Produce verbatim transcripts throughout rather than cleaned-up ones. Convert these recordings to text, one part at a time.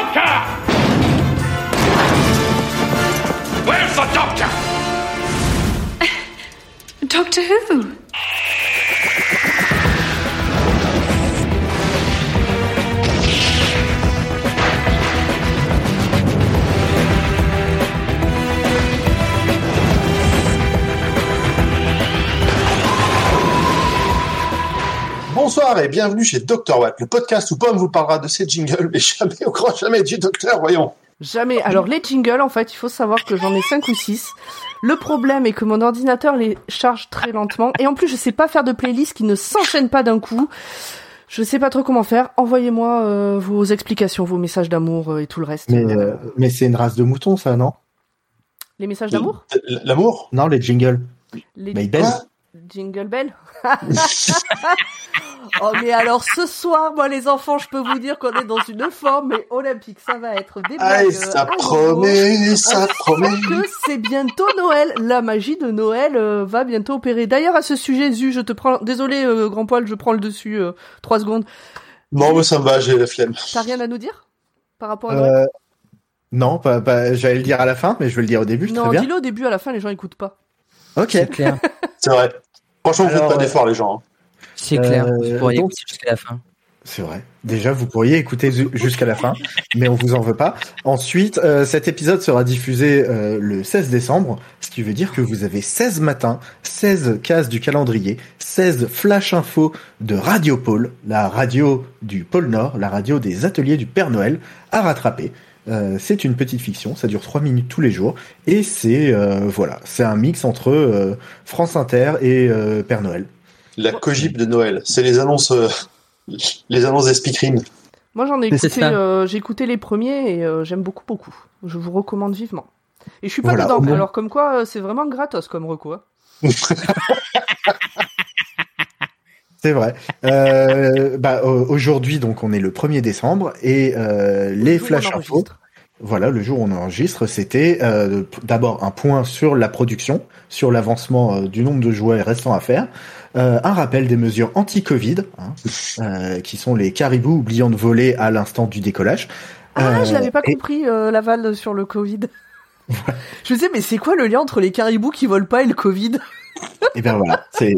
Doctor! Where's the Doctor? Uh, Doctor Who? Bonsoir et bienvenue chez Docteur Watt, le podcast où Pomme vous parlera de ses jingles, mais jamais, au grand jamais du docteur, voyons. Jamais. Alors les jingles, en fait, il faut savoir que j'en ai cinq ou six. Le problème est que mon ordinateur les charge très lentement, et en plus je sais pas faire de playlist qui ne s'enchaîne pas d'un coup. Je sais pas trop comment faire. Envoyez-moi euh, vos explications, vos messages d'amour euh, et tout le reste. Mais, euh... mais c'est une race de moutons, ça, non? Les messages d'amour? L'amour? Non, les jingles. Les jingles. Jingle Bell. Oh mais alors ce soir, moi les enfants, je peux vous dire qu'on est dans une forme mais olympique, ça va être des blagues. Ah, ça promet, ça promet. Que c'est bientôt Noël, la magie de Noël euh, va bientôt opérer. D'ailleurs à ce sujet, Zu, je te prends, désolé euh, grand poil, je prends le dessus euh, trois secondes. Non mais ça me va, j'ai la flemme. T'as rien à nous dire par rapport à Noël? Euh, non, pas, pas, j'allais le dire à la fin, mais je vais le dire au début. Non, très bien. Dis-le au début, à la fin les gens n'écoutent pas. Ok, c'est clair. C'est vrai. Franchement, vous faites pas d'efforts, les gens. C'est clair. Euh, vous pourriez donc, écouter jusqu'à la fin. C'est vrai. Déjà, vous pourriez écouter jusqu'à la fin, mais on vous en veut pas. Ensuite, euh, cet épisode sera diffusé euh, le seize décembre, ce qui veut dire que vous avez seize matins, seize cases du calendrier, seize flash infos de Radio Pôle, la radio du Pôle Nord, la radio des ateliers du Père Noël, à rattraper. Euh, c'est une petite fiction, ça dure trois minutes tous les jours, et c'est euh, voilà, c'est un mix entre euh, France Inter et euh, Père Noël. La cogip de Noël, c'est les annonces, euh, les annonces des speakerines. Moi j'en ai écouté, euh, j'ai écouté les premiers et euh, j'aime beaucoup beaucoup. Je vous recommande vivement. Et je suis pas voilà, dedans, moins... alors comme quoi euh, c'est vraiment gratos comme reco. Hein. C'est vrai. Euh, bah, aujourd'hui, donc, on est le premier décembre et euh, les flash infos. Voilà, le jour où on enregistre, c'était euh, d'abord un point sur la production, sur l'avancement euh, du nombre de jouets restants à faire, euh, un rappel des mesures anti-Covid, hein, euh, qui sont les caribous oubliant de voler à l'instant du décollage. Ah, euh, je l'avais pas et... compris euh, l'aval sur le Covid. Je me disais, mais c'est quoi le lien entre les caribous qui volent pas et le Covid? Eh bien voilà, c'est.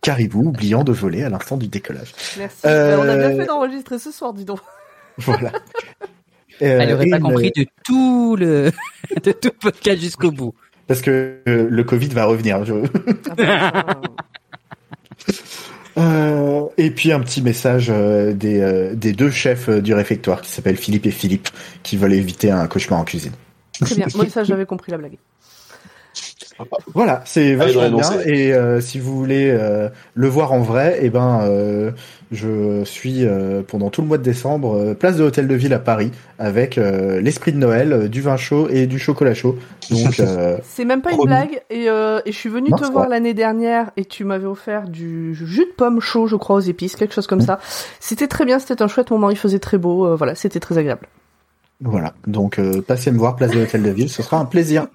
Caribou, oubliant de voler à l'instant du décollage. Merci. Euh... On a bien fait d'enregistrer ce soir, dis donc. Voilà. euh, Elle n'aurait pas le... compris de tout le de tout le podcast jusqu'au bout. Parce que euh, le Covid va revenir. Je... ah, euh, et puis un petit message euh, des, euh, des deux chefs euh, du réfectoire qui s'appellent Philippe et Philippe, qui veulent éviter un cauchemar en cuisine. Très bien. Moi, ça, j'avais compris la blague. Voilà, c'est vachement bien et euh, si vous voulez euh, le voir en vrai, eh ben, euh, je suis euh, pendant tout le mois de décembre euh, place de l'Hôtel de Ville à Paris avec euh, l'esprit de Noël, euh, du vin chaud et du chocolat chaud. Donc, euh, c'est même pas promis. Une blague et, euh, et je suis venue non, te voir l'année dernière et tu m'avais offert du jus de pomme chaud, je crois, aux épices, quelque chose comme mmh. ça. C'était très bien, c'était un chouette moment, il faisait très beau, euh, voilà, c'était très agréable. Voilà, donc euh, passez me voir place de l'Hôtel de Ville, ce sera un plaisir.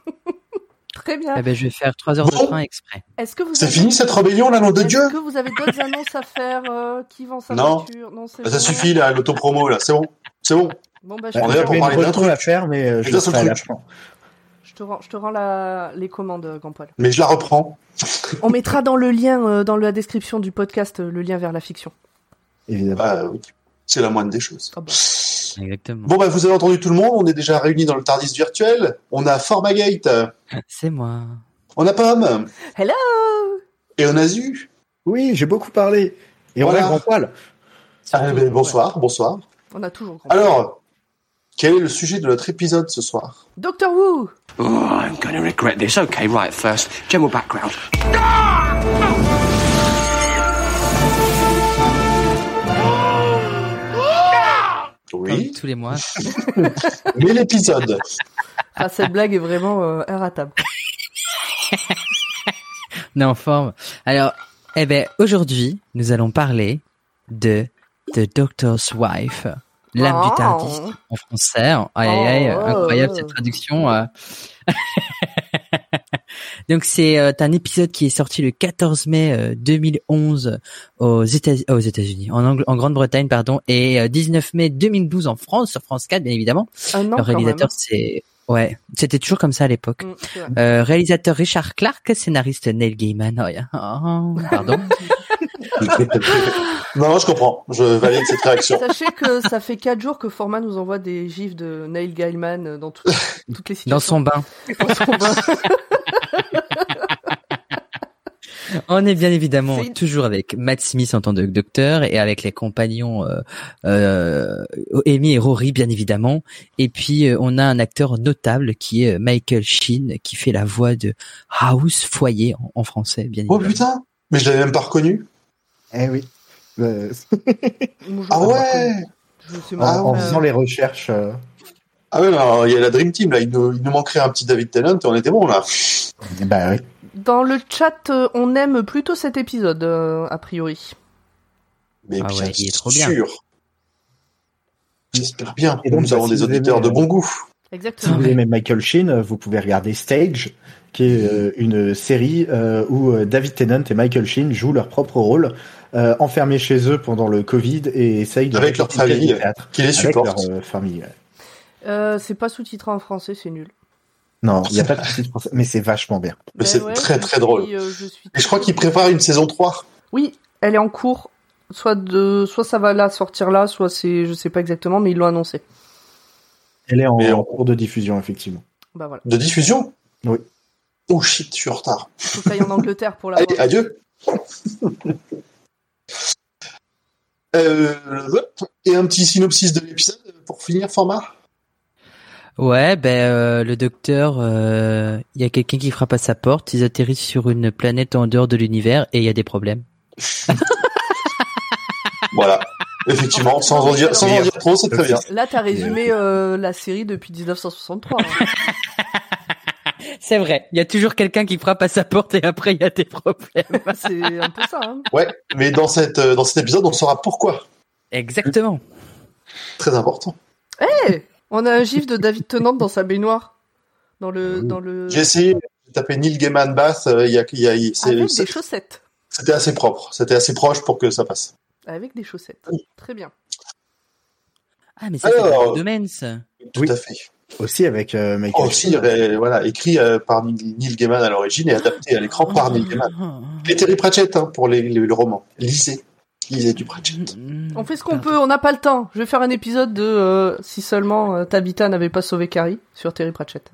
Très bien. Eh ben, je vais faire trois heures bon. de train exprès. Est-ce que vous c'est avez... fini cette rébellion, là, nom de Est-ce Dieu? Est-ce que vous avez d'autres annonces à faire euh, qui vend sa non. voiture? Non, c'est bah, ça suffit, là, l'autopromo, là. C'est bon. C'est bon. bon bah, je On est là pour parler d'un truc à faire, mais euh, je, le truc. La... je te rends, je te rends la... les commandes, grand poil. Mais je la reprends. On mettra dans le lien, euh, dans la description du podcast, euh, le lien vers la fiction. Évidemment. Bah, oui. C'est la moindre des choses. Oh, bah. Exactement. Bon, bah, vous avez entendu tout le monde, on est déjà réunis dans le TARDIS virtuel. On a Formagate. C'est moi. On a Pomme. Hello. Et on a Zu. Oui, j'ai beaucoup parlé. Et voilà. On a Grand Poil. Ah, mais bonsoir, bonsoir. On a toujours Grand Poil. Alors, quel est le sujet de notre épisode ce soir? Doctor Who. Oh, I'm gonna regret this. Okay, right, first, general background. Ah ah Oui. Comme tous les mois. Mais l'épisode. Ah, cette blague est vraiment euh, inratable. On est en forme. Alors, eh ben, aujourd'hui, nous allons parler de The Doctor's Wife, l'âme oh. du TARDIS en français. Aïe, aïe, aïe, incroyable cette traduction. Euh... Donc c'est euh, un épisode qui est sorti le quatorze mai deux mille onze aux États-Unis, aux États-Unis, en, Angl- en Grande-Bretagne pardon, et euh, dix-neuf mai deux mille douze en France, sur France quatre bien évidemment. Ah non, le réalisateur c'est ouais, c'était toujours comme ça à l'époque. Mmh, euh, réalisateur Richard Clark, scénariste Neil Gaiman. Oh, pardon. Non, non, je comprends. Je valide cette réaction. Sachez que ça fait quatre jours que Format nous envoie des gifs de Neil Gaiman dans tout, toutes les situations. Dans son bain. Dans son bain. On est bien évidemment une... toujours avec Matt Smith en tant que docteur et avec les compagnons euh, euh, Amy et Rory bien évidemment. Et puis euh, on a un acteur notable qui est Michael Sheen qui fait la voix de House Foyer en, en français bien évidemment. Oh putain, mais je l'avais même pas reconnu. Eh oui. Euh... ah ouais. En, en faisant les recherches. Euh... Ah ouais, il y a la Dream Team là. Il nous, il nous manquerait un petit David Tennant et on était bon là. Bah oui. Dans le chat, on aime plutôt cet épisode, euh, a priori. Mais ah bien ouais, il est trop bien. Sûr. J'espère bien. Et donc, nous avons si des auditeurs aimez, de bon goût. Exactement. Si vous aimez Michael Sheen, vous pouvez regarder Stage, qui est euh, une série euh, où David Tennant et Michael Sheen jouent leur propre rôle, euh, enfermés chez eux pendant le Covid et essayent de... Avec leur famille, qui les supporte. Avec leur euh, famille, ouais. euh, C'est pas sous-titré en français, c'est nul. Non, il n'y a pas de soucis pour ça, mais c'est vachement bien. Mais c'est ouais, très très suis, drôle. Euh, je suis... Et je crois qu'il prépare une saison trois. Oui, elle est en cours. Soit, de... soit ça va là sortir là, soit c'est, je ne sais pas exactement, mais ils l'ont annoncé. Elle est en, en... en cours de diffusion, effectivement. Bah, voilà. De diffusion ? Oui. Oh shit, je suis en retard. Il faut aller en Angleterre pour la voir. Allez, adieu. euh, et un petit synopsis de l'épisode pour finir, Format ? Ouais, ben euh, le docteur, il euh, y a quelqu'un qui frappe à sa porte, ils atterrissent sur une planète en dehors de l'univers et il y a des problèmes. Voilà, effectivement, sans en dire, sans en dire trop, c'est très bien. Là, t'as résumé euh, la série depuis dix-neuf cent soixante-trois. Hein. C'est vrai, il y a toujours quelqu'un qui frappe à sa porte et après il y a des problèmes. C'est un peu ça. Hein. Ouais, mais dans cette dans cet épisode, on saura pourquoi. Exactement. Très important. Eh hey. On a un gif de David Tennant dans sa baignoire. Dans le, dans le... J'ai essayé de taper Neil Gaiman Bath. Euh, y a, y a, y, c'est, Avec c'est, des chaussettes. C'était assez propre. C'était assez proche pour que ça passe. Avec des chaussettes. Oui. Très bien. Ah, mais ça, c'est dans le domaine, ça. Tout oui. à fait. Aussi avec euh, Michael oh, Aussi, euh, voilà, écrit euh, par Neil Gaiman à l'origine et adapté à l'écran oh, par Neil Gaiman. Oh, oh. Et Terry Pratchett hein, pour les, les, le roman. Lisez. Lisez du Pratchett. On fait ce qu'on Pardon. peut, on n'a pas le temps. Je vais faire un épisode de euh, si seulement euh, Tabitha n'avait pas sauvé Carrie sur Terry Pratchett.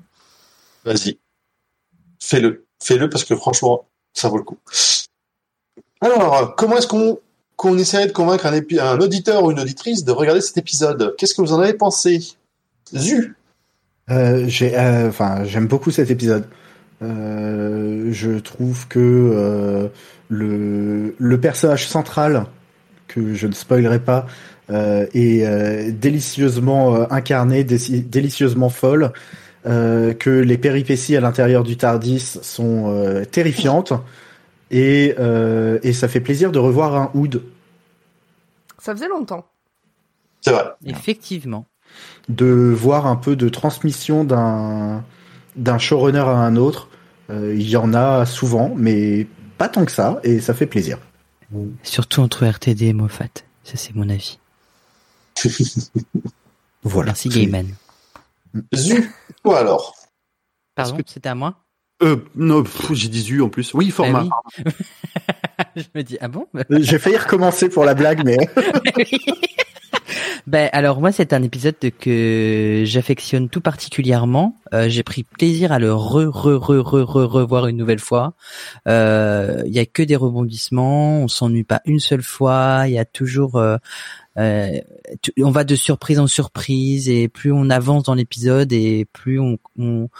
Vas-y. Fais-le. Fais-le parce que franchement, ça vaut le coup. Alors, comment est-ce qu'on, qu'on essaierait de convaincre un, épi- un auditeur ou une auditrice de regarder cet épisode ? Qu'est-ce que vous en avez pensé ? Zu euh, j'ai, euh, J'aime beaucoup cet épisode. Euh, je trouve que euh, le, le personnage central... que je ne spoilerai pas, euh, est euh, délicieusement euh, incarnée, dé- délicieusement folle, euh, que les péripéties à l'intérieur du TARDIS sont euh, terrifiantes, et, euh, et ça fait plaisir de revoir un Ood. Ça faisait longtemps. C'est vrai. Effectivement. De voir un peu de transmission d'un, d'un showrunner à un autre, euh, il y en a souvent, mais pas tant que ça, et ça fait plaisir. Surtout entre R T D et Moffat, ça c'est mon avis. Voilà. Merci Gaiman. Zu, toi alors. Pardon, que... c'était à moi. Euh, non, pff, j'ai dit Zu en plus. Oui, Format. Bah oui. Je me dis ah bon. J'ai failli recommencer pour la blague, mais. Ben alors moi c'est un épisode que j'affectionne tout particulièrement. Euh, j'ai pris plaisir à le re re re re re revoir une nouvelle fois. Il euh, y a que des rebondissements, on s'ennuie pas une seule fois. Il y a toujours, euh, euh, t- on va de surprise en surprise et plus on avance dans l'épisode et plus on, on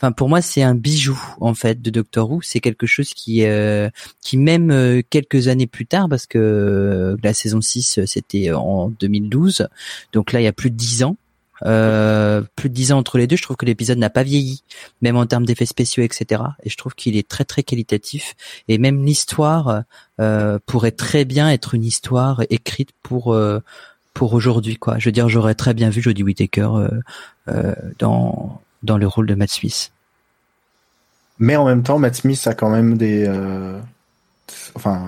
Enfin, pour moi, c'est un bijou en fait de Doctor Who. C'est quelque chose qui, euh, qui même euh, quelques années plus tard, parce que euh, la saison six, c'était en deux mille douze. Donc là, il y a plus de dix ans, euh, plus de dix ans entre les deux. Je trouve que l'épisode n'a pas vieilli, même en termes d'effets spéciaux, et cetera. Et je trouve qu'il est très très qualitatif. Et même l'histoire euh, pourrait très bien être une histoire écrite pour euh, pour aujourd'hui, quoi. Je veux dire, j'aurais très bien vu Jodie Whittaker euh, euh, dans dans le rôle de Matt Smith. Mais en même temps, Matt Smith a quand même des... Euh, enfin,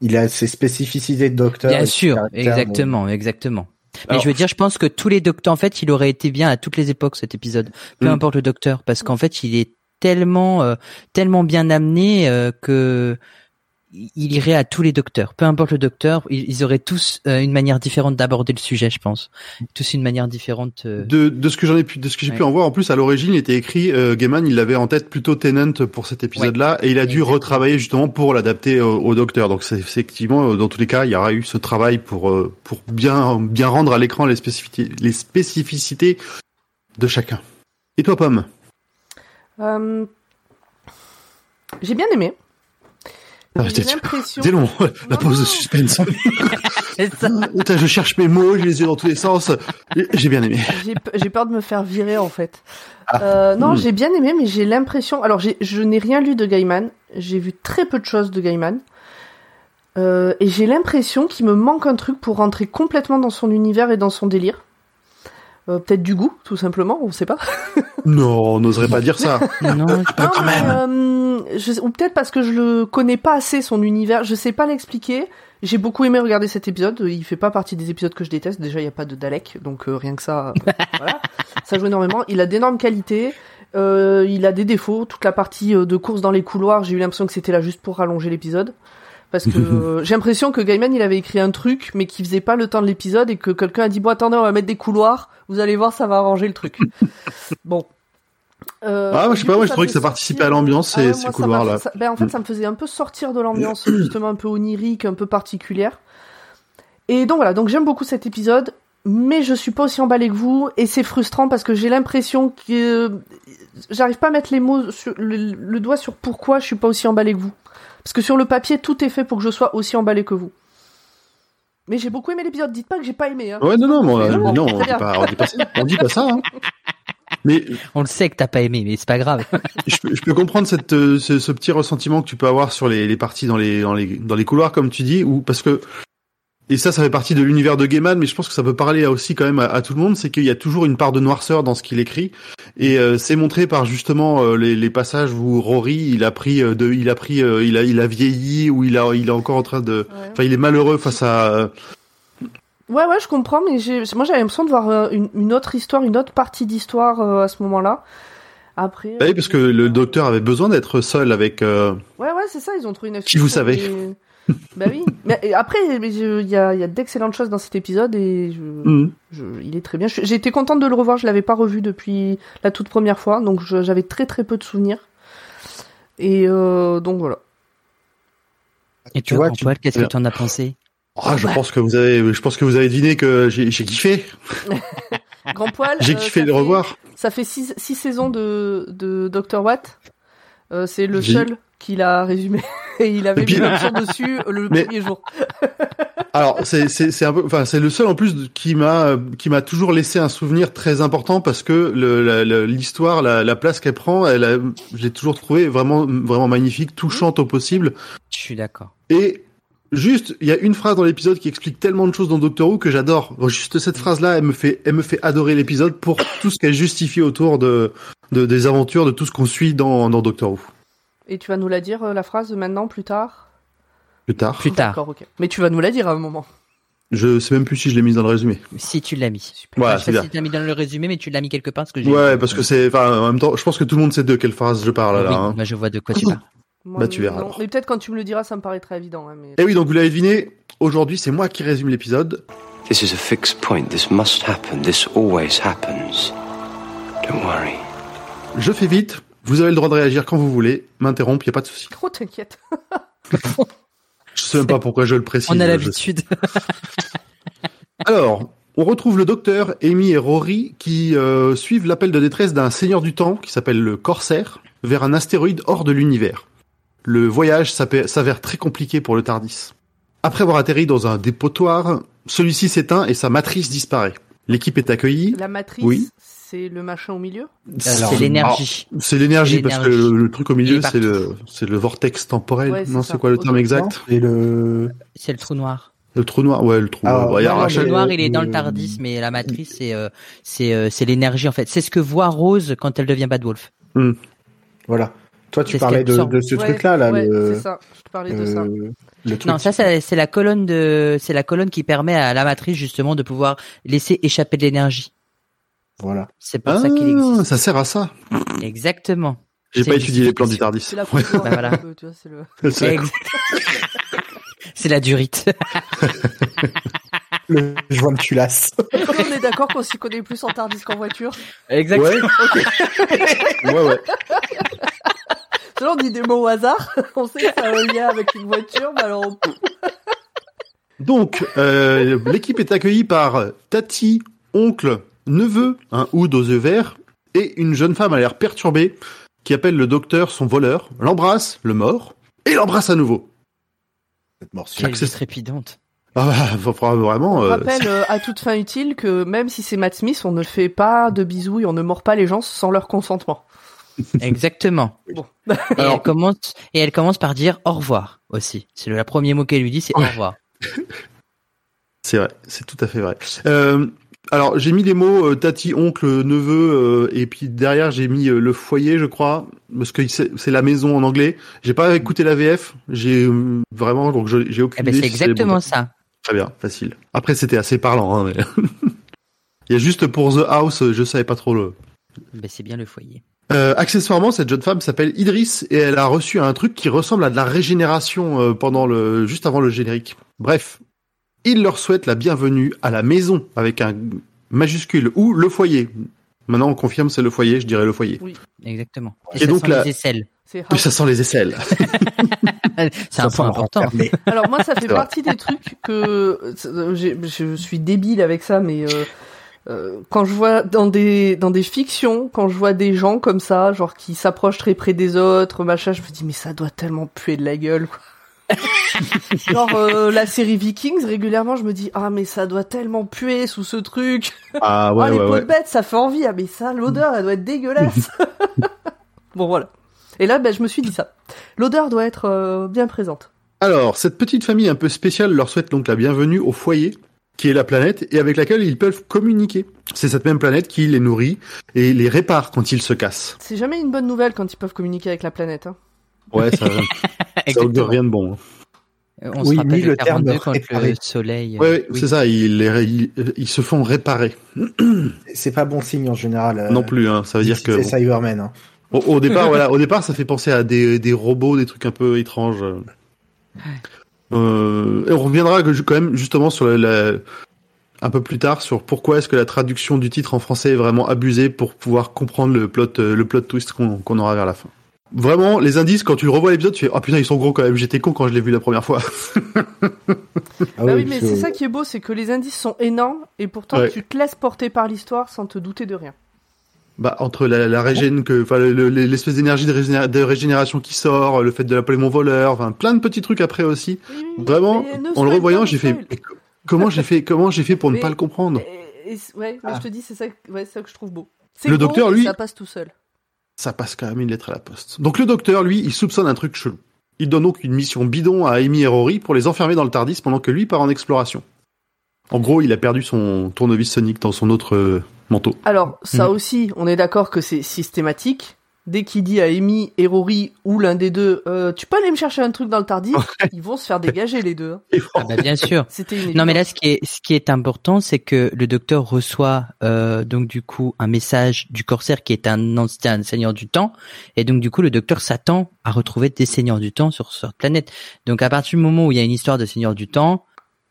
il a ses spécificités de docteur. Bien sûr, exactement, de... exactement. Mais alors, je veux dire, je pense que tous les docteurs... En fait, il aurait été bien à toutes les époques, cet épisode. Peu hum. importe le docteur, parce qu'en fait, il est tellement, euh, tellement bien amené euh, que... il irait à tous les docteurs. Peu importe le docteur, ils auraient tous euh, une manière différente d'aborder le sujet, je pense. Tous une manière différente. Euh... De, de ce que j'en ai pu, de ce que j'ai ouais. pu en voir. En plus, à l'origine, il était écrit, euh, Gaiman, il l'avait en tête plutôt Tennant pour cet épisode-là, ouais. et il a Exactement. dû retravailler justement pour l'adapter au, au docteur. Donc, c'est, c'est effectivement, dans tous les cas, il y aura eu ce travail pour, euh, pour bien, bien rendre à l'écran les spécificités, les spécificités de chacun. Et toi, Pomme? Euh, j'ai bien aimé. J'ai l'impression... C'est long, la pause de suspense. C'est ça. Je cherche mes mots, je les ai dans tous les sens. J'ai bien aimé. J'ai, j'ai peur de me faire virer, en fait. Ah. Euh, non, mmh. j'ai bien aimé, mais j'ai l'impression... Alors, j'ai, je n'ai rien lu de Gaiman. J'ai vu très peu de choses de Gaiman. Euh, et j'ai l'impression qu'il me manque un truc pour rentrer complètement dans son univers et dans son délire. Euh, peut-être du goût, tout simplement, on ne sait pas. Non, on n'oserait pas dire ça. Non, pas quand même. Euh, je, ou peut-être parce que je le connais pas assez, son univers, je sais pas l'expliquer. J'ai beaucoup aimé regarder cet épisode, il fait pas partie des épisodes que je déteste. Déjà, il n'y a pas de Dalek, donc euh, rien que ça, euh, voilà. Ça joue énormément. Il a d'énormes qualités, euh, il a des défauts. Toute la partie euh, de course dans les couloirs, j'ai eu l'impression que c'était là juste pour rallonger l'épisode. Parce que euh, j'ai l'impression que Gaiman, il avait écrit un truc, mais qui faisait pas le temps de l'épisode, et que quelqu'un a dit « Bon, attendez, on va mettre des couloirs, vous allez voir, ça va arranger le truc. » Bon. Euh, ah, je sais pas, coup, moi, je trouvais que ça participait sortir... à l'ambiance, ah, et, ouais, ces couloirs-là. Ça... Ben, en fait, ça me faisait un peu sortir de l'ambiance, justement, un peu onirique, un peu particulière. Et donc, voilà, donc j'aime beaucoup cet épisode, mais je suis pas aussi emballée que vous, et c'est frustrant, parce que j'ai l'impression que... J'arrive pas à mettre les mots sur... le... le doigt sur pourquoi je suis pas aussi emballée que vous. Parce que sur le papier, tout est fait pour que je sois aussi emballé que vous. Mais j'ai beaucoup aimé l'épisode. Dites pas que j'ai pas aimé. Hein. Ouais, non, non, moi, non, non, on dit pas, on dit pas ça. On dit pas ça. Hein. Mais on le sait que t'as pas aimé, mais c'est pas grave. Je, je peux comprendre cette, ce, ce petit ressentiment que tu peux avoir sur les, les parties dans les, dans les, dans les couloirs, comme tu dis, ou parce que. Et ça, ça fait partie de l'univers de Gaiman, mais je pense que ça peut parler aussi quand même à, à tout le monde, c'est qu'il y a toujours une part de noirceur dans ce qu'il écrit, et euh, c'est montré par justement euh, les, les passages où Rory, il a pris, euh, de, il a pris, euh, il a, il a vieilli, où il a, il est encore en train de, enfin, ouais. il est malheureux face à. Euh... Ouais, ouais, je comprends, mais j'ai... moi j'avais l'impression de voir euh, une, une autre histoire, une autre partie d'histoire euh, à ce moment-là. Après. Bah, euh, oui, parce que euh... le docteur avait besoin d'être seul avec. Euh... Ouais, ouais, c'est ça, ils ont trouvé une. Qui vous savez. Et... Bah oui, mais après il y a, y a d'excellentes choses dans cet épisode et je, mmh. je, il est très bien. Je, j'ai été contente de le revoir, je l'avais pas revu depuis la toute première fois, donc je, j'avais très très peu de souvenirs. Et euh, donc voilà. Et tu vois, Antoine, tu... qu'est-ce que t'en as pensé? Ah, oh, je pense que vous avez, je pense que vous avez deviné que j'ai, j'ai kiffé. Grand poil. J'ai kiffé euh, de le revoir. Ça fait six, six saisons de, de docteur Watt. Euh, c'est le j'ai... seul. Qu'il a résumé et il avait et puis, mis l'option dessus le mais, premier jour. Alors c'est c'est c'est un peu, enfin c'est le seul en plus qui m'a qui m'a toujours laissé un souvenir très important parce que le, la, la, l'histoire la, la place qu'elle prend, elle a, je l'ai toujours trouvé vraiment vraiment magnifique, touchante au possible. Je suis d'accord. Et juste, il y a une phrase dans l'épisode qui explique tellement de choses dans Doctor Who que j'adore. Juste cette phrase-là, elle me fait, elle me fait adorer l'épisode pour tout ce qu'elle justifie autour de, de des aventures, de tout ce qu'on suit dans dans Doctor Who. Et tu vas nous la dire, la phrase, maintenant, plus tard ? Plus tard. Plus tard. D'accord, ok. Mais tu vas nous la dire à un moment. Je sais même plus si je l'ai mise dans le résumé. Si tu l'as mis. Super. Voilà, je sais pas si tu l'as mis dans le résumé, mais tu l'as mis quelque part. Parce que j'ai ouais, mis... parce que c'est... Enfin, en même temps, je pense que tout le monde sait de quelle phrase je parle, là. Oui, hein. Bah, je vois de quoi tu parles. Moi, bah, tu verras. Non, mais peut-être quand tu me le diras, ça me paraît très évident. Hein, mais... Et oui, donc vous l'avez deviné, aujourd'hui, c'est moi qui résume l'épisode. This is a fixed point. This must happen. This always happens. Don't worry. Je fais vite. Vous avez le droit de réagir quand vous voulez, m'interrompre, il n'y a pas de souci. Oh, t'inquiète. Je ne sais même pas pourquoi je le précise. On a l'habitude. Alors, on retrouve le docteur, Amy et Rory qui euh, suivent l'appel de détresse d'un seigneur du temps qui s'appelle le Corsair vers un astéroïde hors de l'univers. Le voyage s'avère très compliqué pour le TARDIS. Après avoir atterri dans un dépotoir, celui-ci s'éteint et sa matrice disparaît. L'équipe est accueillie. La matrice oui. C'est le machin au milieu ? Alors, c'est l'énergie. Ah, c'est l'énergie, parce que le, le truc au milieu, c'est le, c'est le vortex temporel. Ouais, c'est non, ça. C'est quoi le au terme exact ? Et le... C'est le trou noir. Le trou noir, ouais, le trou noir. Ah, ouais, le trou noir, il est dans le TARDIS, mais la matrice, c'est, euh, c'est, euh, c'est l'énergie, en fait. C'est ce que voit Rose quand elle devient Bad Wolf. Mmh. Voilà. Toi, tu parlais de, de ce ouais, truc-là, là. Ouais, le... c'est ça. Je te parlais euh, de ça. Le truc non, ça, c'est, c'est la colonne de, c'est la colonne qui permet à la matrice justement de pouvoir laisser échapper de l'énergie. Voilà. C'est pour ah, ça qu'il existe. Ça sert à ça. Exactement. J'ai c'est pas étudié les plans du TARDIS. C'est la fonction, bah, voilà. Tu vois, c'est le. C'est, c'est la durite. Le joint de culasse. Est-ce qu'on est d'accord qu'on s'y connaît plus en TARDIS qu'en voiture? Exactement. Ouais. Okay. Ouais, ouais. Là, on dit des mots au hasard. On sait que ça a un lien avec une voiture, mais alors on... Donc, euh, l'équipe est accueillie par Tati, oncle, neveu, un Ood aux yeux verts, et une jeune femme à l'air perturbée, qui appelle le docteur son voleur, l'embrasse, le mord, et l'embrasse à nouveau. Cette morsure trépidante. Ah bah, vraiment, euh... On rappelle euh, à toute fin utile que même si c'est Matt Smith, on ne fait pas de bisous et on ne mord pas les gens sans leur consentement. Exactement. Bon. Et, alors... elle commence, et elle commence par dire au revoir aussi. C'est le, le premier mot qu'elle lui dit, c'est ouais. Au revoir. C'est vrai, c'est tout à fait vrai. Euh, alors, j'ai mis les mots euh, tati, oncle, neveu, euh, et puis derrière, j'ai mis euh, le foyer, je crois, parce que c'est, c'est la maison en anglais. J'ai pas écouté la V F, j'ai euh, vraiment, donc je, j'ai aucune eh ben, idée. C'est si exactement c'est ça. Très bien, facile. Après, c'était assez parlant. Hein, mais... Il y a juste pour The House, je savais pas trop le... Ben, c'est bien le foyer. Euh, accessoirement, cette jeune femme s'appelle Idris et elle a reçu un truc qui ressemble à de la régénération euh, pendant le juste avant le générique. Bref, il leur souhaite la bienvenue à la maison avec un majuscule ou le foyer. Maintenant, on confirme, c'est le foyer. Je dirais le foyer. Oui, exactement. Et, et ça donc sent la... les aisselles. Et ça sent les aisselles. C'est un point important. Renfermé. Alors moi, ça fait partie des trucs que j'ai... je suis débile avec ça, mais euh, euh, quand je vois dans des dans des fictions, quand je vois des gens comme ça, genre qui s'approchent très près des autres, machin, je me dis mais ça doit tellement puer de la gueule. Quoi. Genre euh, la série Vikings, régulièrement je me dis ah mais ça doit tellement puer sous ce truc. Ah ouais. Ah, les ouais, peaux ouais. de bêtes, ça fait envie. Ah mais ça, l'odeur, elle doit être dégueulasse. Bon voilà. Et là, ben, je me suis dit ça. L'odeur doit être euh, bien présente. Alors, cette petite famille un peu spéciale leur souhaite donc la bienvenue au foyer, qui est la planète, et avec laquelle ils peuvent communiquer. C'est cette même planète qui les nourrit et les répare quand ils se cassent. C'est jamais une bonne nouvelle quand ils peuvent communiquer avec la planète. Hein. Ouais, ça augure rien de bon. Hein. On oui, se rappelle le terme de réparer. Le soleil... Ouais, euh, oui, c'est ça, ils, les, ils, ils se font réparer. C'est pas bon signe en général. Euh, non plus, hein, ça veut dire que... C'est bon. Cyberman, hein. Au, au départ, voilà. Au départ, ça fait penser à des, des robots, des trucs un peu étranges. Euh, et on reviendra quand même justement sur la, la, un peu plus tard sur pourquoi est-ce que la traduction du titre en français est vraiment abusée pour pouvoir comprendre le plot, le plot twist qu'on, qu'on aura vers la fin. Vraiment, les indices, quand tu revois l'épisode, tu fais ah oh, putain, ils sont gros quand même. J'étais con quand je l'ai vu la première fois. Ah oui, oui, mais c'est... c'est ça qui est beau, c'est que les indices sont énormes et pourtant ouais. tu te laisses porter par l'histoire sans te douter de rien. Bah, entre la, la régène que, enfin, l'espèce d'énergie de, régéné- de régénération qui sort, le fait de l'appeler mon voleur, enfin, plein de petits trucs après aussi. Mmh, vraiment, en le revoyant, j'ai fait, comment j'ai fait, comment j'ai fait pour mais, ne pas le comprendre? Et, et, ouais, mais ah. je te dis, c'est ça, ouais, c'est ça que je trouve beau. C'est le beau, docteur, lui. Ça passe tout seul. Ça passe quand même une lettre à la poste. Donc, le docteur, lui, il soupçonne un truc chelou. Il donne donc une mission bidon à Amy et Rory pour les enfermer dans le TARDIS pendant que lui part en exploration. En gros, il a perdu son tournevis sonique dans son autre euh, manteau. Alors, ça mmh. aussi, on est d'accord que c'est systématique. Dès qu'il dit à Amy et Rory, ou l'un des deux, euh, tu peux aller me chercher un truc dans le TARDIS, ils vont se faire dégager les deux. Ah bah bien sûr. C'était une non mais là, ce qui est, ce qui est important, c'est que le docteur reçoit euh, donc du coup un message du Corsair qui est un ancien seigneur du temps, et donc du coup le docteur s'attend à retrouver des seigneurs du temps sur cette planète. Donc à partir du moment où il y a une histoire de seigneur du temps,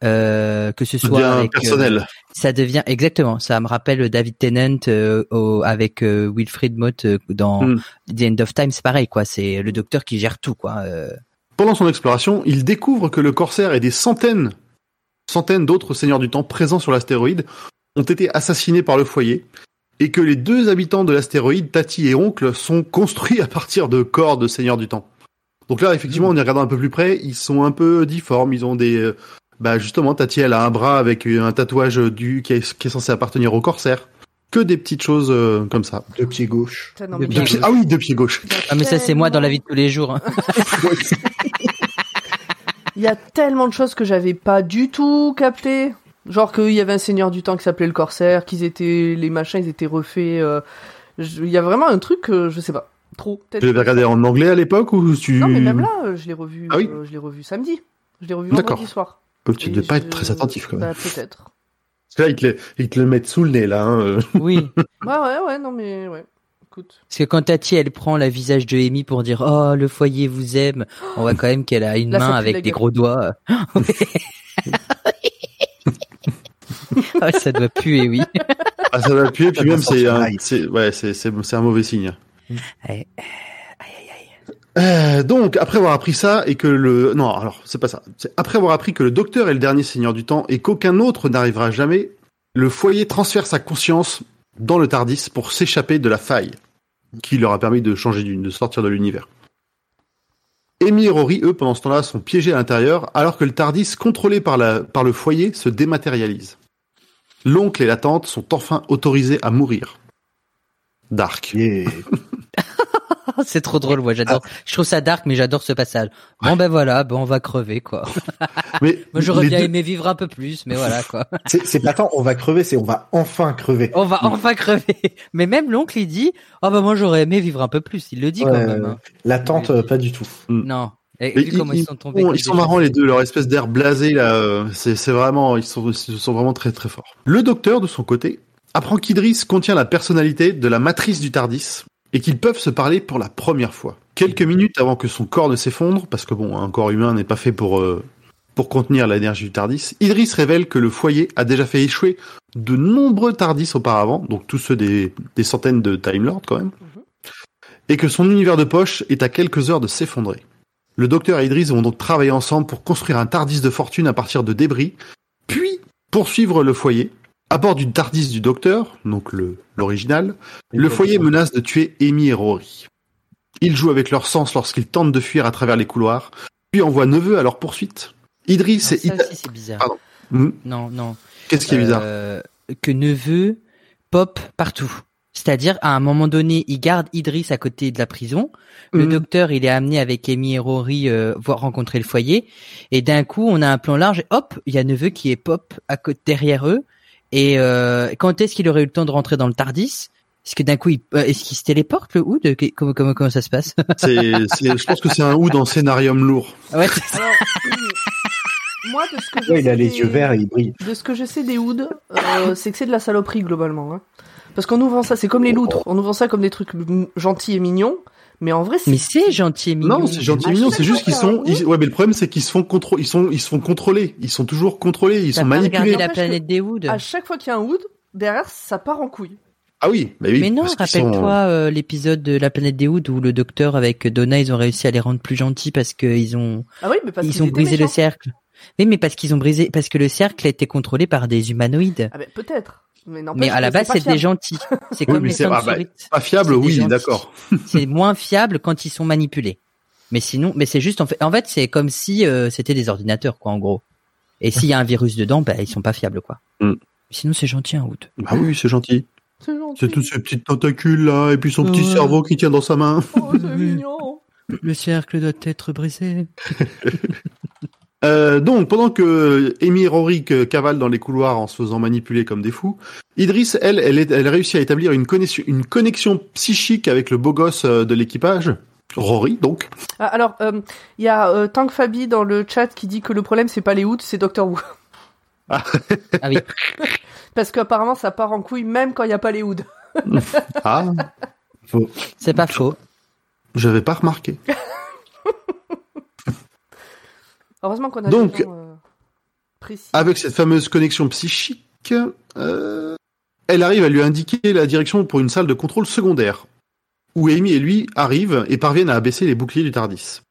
Euh, que ce soit avec, personnel. Euh, ça devient exactement. Ça me rappelle David Tennant euh, au, avec euh, Wilfried Mott euh, dans mm. The End of Time. C'est pareil, quoi. C'est le docteur qui gère tout, quoi. Euh... Pendant son exploration, il découvre que le Corsair et des centaines, centaines d'autres seigneurs du temps présents sur l'astéroïde ont été assassinés par le foyer, et que les deux habitants de l'astéroïde, Tati et Oncle, sont construits à partir de corps de seigneurs du temps. Donc là, effectivement, mm. en y regardant un peu plus près, ils sont un peu difformes. Ils ont des euh, Bah justement, Tati, elle a un bras avec un tatouage du qui est, qui est censé appartenir au Corsair. Que des petites choses euh, comme ça. Deux pieds gauche. Deux deux pieds... Pieds... Ah oui, deux pieds gauche. Ah mais ça c'est moi dans la vie de tous les jours. Hein. Il y a tellement de choses que j'avais pas du tout captées. Genre qu'il y avait un seigneur du temps qui s'appelait le Corsair, qu'ils étaient les machins, ils étaient refaits. Euh... Je... Il y a vraiment un truc, euh, je sais pas. Trop. Peut-être tu l'avais regardé en anglais à l'époque ou tu... Non, mais même là, je l'ai revu, ah oui euh, je l'ai revu samedi. Je l'ai revu vendredi soir. D'accord. Tu ne devais pas je... être très attentif quand même. Bah, peut-être. Parce que là, ils te, le... ils te le mettent sous le nez, là. Hein. Oui. ouais, ouais, ouais, non, mais ouais. Écoute. Parce que quand Tati, elle prend la visage de Amy pour dire « Oh, le foyer vous aime », on voit quand même qu'elle a une là, main avec des gros doigts. Ah, ça doit puer, oui. Ah, ça doit puer, puis ça même, c'est un, c'est, ouais, c'est, c'est, c'est un mauvais signe. Aïe, aïe, aïe. Euh, donc, après avoir appris ça et que le... Non, alors, c'est pas ça. C'est après avoir appris que le docteur est le dernier seigneur du temps et qu'aucun autre n'arrivera jamais, le foyer transfère sa conscience dans le TARDIS pour s'échapper de la faille qui leur a permis de changer d'une, de sortir de l'univers. Amy et Rory, eux, pendant ce temps-là, sont piégés à l'intérieur alors que le TARDIS, contrôlé par, la, par le foyer, se dématérialise. L'oncle et la tante sont enfin autorisés à mourir. Dark. Yeah. C'est trop drôle, moi, j'adore. Ah. Je trouve ça dark, mais j'adore ce passage. Bon, ouais. ben voilà, ben on va crever, quoi. Mais moi, j'aurais bien deux... aimé vivre un peu plus, mais voilà, quoi. C'est, c'est pas tant on va crever, c'est on va enfin crever. On va ouais. enfin crever. Mais même l'oncle, il dit, ah oh, ben moi, j'aurais aimé vivre un peu plus. Il le dit ouais, quand même. Hein. La tante, euh, pas du tout. Non. Et vu ils, comment ils sont tombés. Ils, ils sont marrants les deux, leur espèce d'air blasé là, c'est, c'est vraiment, ils sont, ils sont vraiment très très forts. Le docteur de son côté apprend qu'Idris contient la personnalité de la matrice du TARDIS et qu'ils peuvent se parler pour la première fois. Quelques minutes avant que son corps ne s'effondre, parce que bon, un corps humain n'est pas fait pour euh, pour contenir l'énergie du TARDIS. Idris révèle que le foyer a déjà fait échouer de nombreux TARDIS auparavant, donc tous ceux des des centaines de Time Lords quand même, et que son univers de poche est à quelques heures de s'effondrer. Le docteur et Idris vont donc travailler ensemble pour construire un TARDIS de fortune à partir de débris, puis poursuivre le foyer. À bord du TARDIS du docteur, donc le, l'original, le foyer menace de tuer Amy et Rory. Ils jouent avec leur sens lorsqu'ils tentent de fuir à travers les couloirs, puis envoient Neveu à leur poursuite. Idris non, et Ida... Ça aussi, c'est bizarre. Pardon. Mmh. Non, non. Qu'est-ce qui est bizarre euh, que Neveu pop partout. C'est-à-dire, à un moment donné, il garde Idris à côté de la prison. Le mmh. docteur, il est amené avec Amy et Rory euh, voir rencontrer le foyer. Et d'un coup, on a un plan large. Et hop, il y a Neveu qui est pop à côté derrière eux. Et euh, quand est-ce qu'il aurait eu le temps de rentrer dans le TARDIS ? Est-ce que d'un coup, il, euh, est-ce qu'il se téléporte le Ood ? Comment, comment, comment ça se passe ? c'est, c'est, Je pense que c'est un Ood en scénarium lourd. Ouais, c'est ça. Moi, de ce que je ouais, sais il a les des... yeux verts et il brille. De ce que je sais des Ood, euh, c'est que c'est de la saloperie globalement. Hein. Parce qu'on nous vend ça, c'est comme les loutres, on nous vend ça comme des trucs m- gentils et mignons, mais en vrai c'est... Mais c'est gentil et mignon. Non, c'est gentil et mignon, c'est juste qu'ils sont... Ils... Ouais, mais le problème c'est qu'ils se font, contro... ils sont... ils sont contrôlés, ils sont toujours contrôlés, ils T'as sont manipulés. La planète des Ood. À chaque fois qu'il y a un Ood, derrière ça part en couille. Ah oui, bah oui. Mais non, rappelle-toi sont... euh, l'épisode de la planète des Ood où le docteur avec Donna, ils ont réussi à les rendre plus gentils parce qu'ils ont... Ah oui, mais parce ils qu'ils ont brisé méchants. Le cercle. Oui, mais parce qu'ils ont brisé... Parce que le cercle a été contrôlé par des humanoïdes. Ah ben peut-être. Mais, mais à la base, c'est, c'est des gentils. C'est oui, comme les sensories. Bah, pas fiable, oui, gentils. D'accord. C'est moins fiable quand ils sont manipulés. Mais sinon, mais c'est juste en fait, en fait, c'est comme si euh, c'était des ordinateurs, quoi, en gros. Et s'il y a un virus dedans, bah, ils sont pas fiables, quoi. Mm. Sinon, c'est gentil, hein, Oud. Bah oui, c'est gentil. C'est gentil. C'est tous ces petits tentacules là, et puis son petit ouais. cerveau qui tient dans sa main. Oh, c'est mignon. Le cercle doit être brisé. Euh, donc, pendant que Amy et Rory cavale dans les couloirs en se faisant manipuler comme des fous, Idris, elle, elle, est, elle réussit à établir une connexion, une connexion psychique avec le beau gosse de l'équipage, Rory, donc. Ah, alors, il euh, y a euh, Tank Fabi dans le chat qui dit que le problème, c'est pas les Hoots, c'est Doctor Who. Ah, ah oui. Parce qu'apparemment, ça part en couille même quand il n'y a pas les Hoots. Ah, faux. C'est pas faux. J'avais pas remarqué. Heureusement qu'on a donc, des gens, euh, précis. Avec cette fameuse connexion psychique, euh, elle arrive à lui indiquer la direction pour une salle de contrôle secondaire, où Amy et lui arrivent et parviennent à abaisser les boucliers du TARDIS.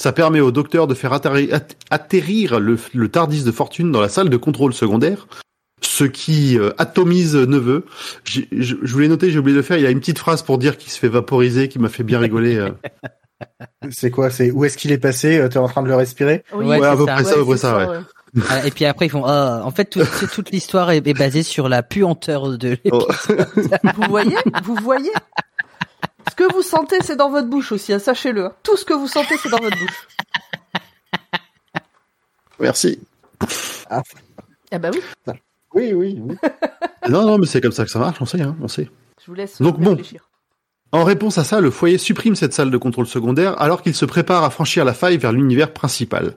Ça permet au docteur de faire atterri- at- atterrir le, le TARDIS de fortune dans la salle de contrôle secondaire, ce qui euh, atomise Neveu. J- j- je voulais noter, j'ai oublié de le faire, il y a une petite phrase pour dire qu'il se fait vaporiser, qui m'a fait bien rigoler. Euh. C'est quoi, c'est où est-ce qu'il est passé ? T'es en train de le respirer ? Oui, ouais, à peu près ça, à peu près ça, ouais. Et puis après ils font, ah, en fait tout, toute l'histoire est, est basée sur la puanteur de l'épisode. Oh. Vous voyez, vous voyez. Ce que vous sentez, c'est dans votre bouche aussi, hein, sachez-le. Hein. Tout ce que vous sentez, c'est dans votre bouche. Merci. Ah, ah bah oui. Oui, oui, oui. Non, non, mais c'est comme ça que ça marche, on sait, hein, on sait. Je vous laisse donc, bon. Réfléchir. En réponse à ça, le foyer supprime cette salle de contrôle secondaire alors qu'il se prépare à franchir la faille vers l'univers principal.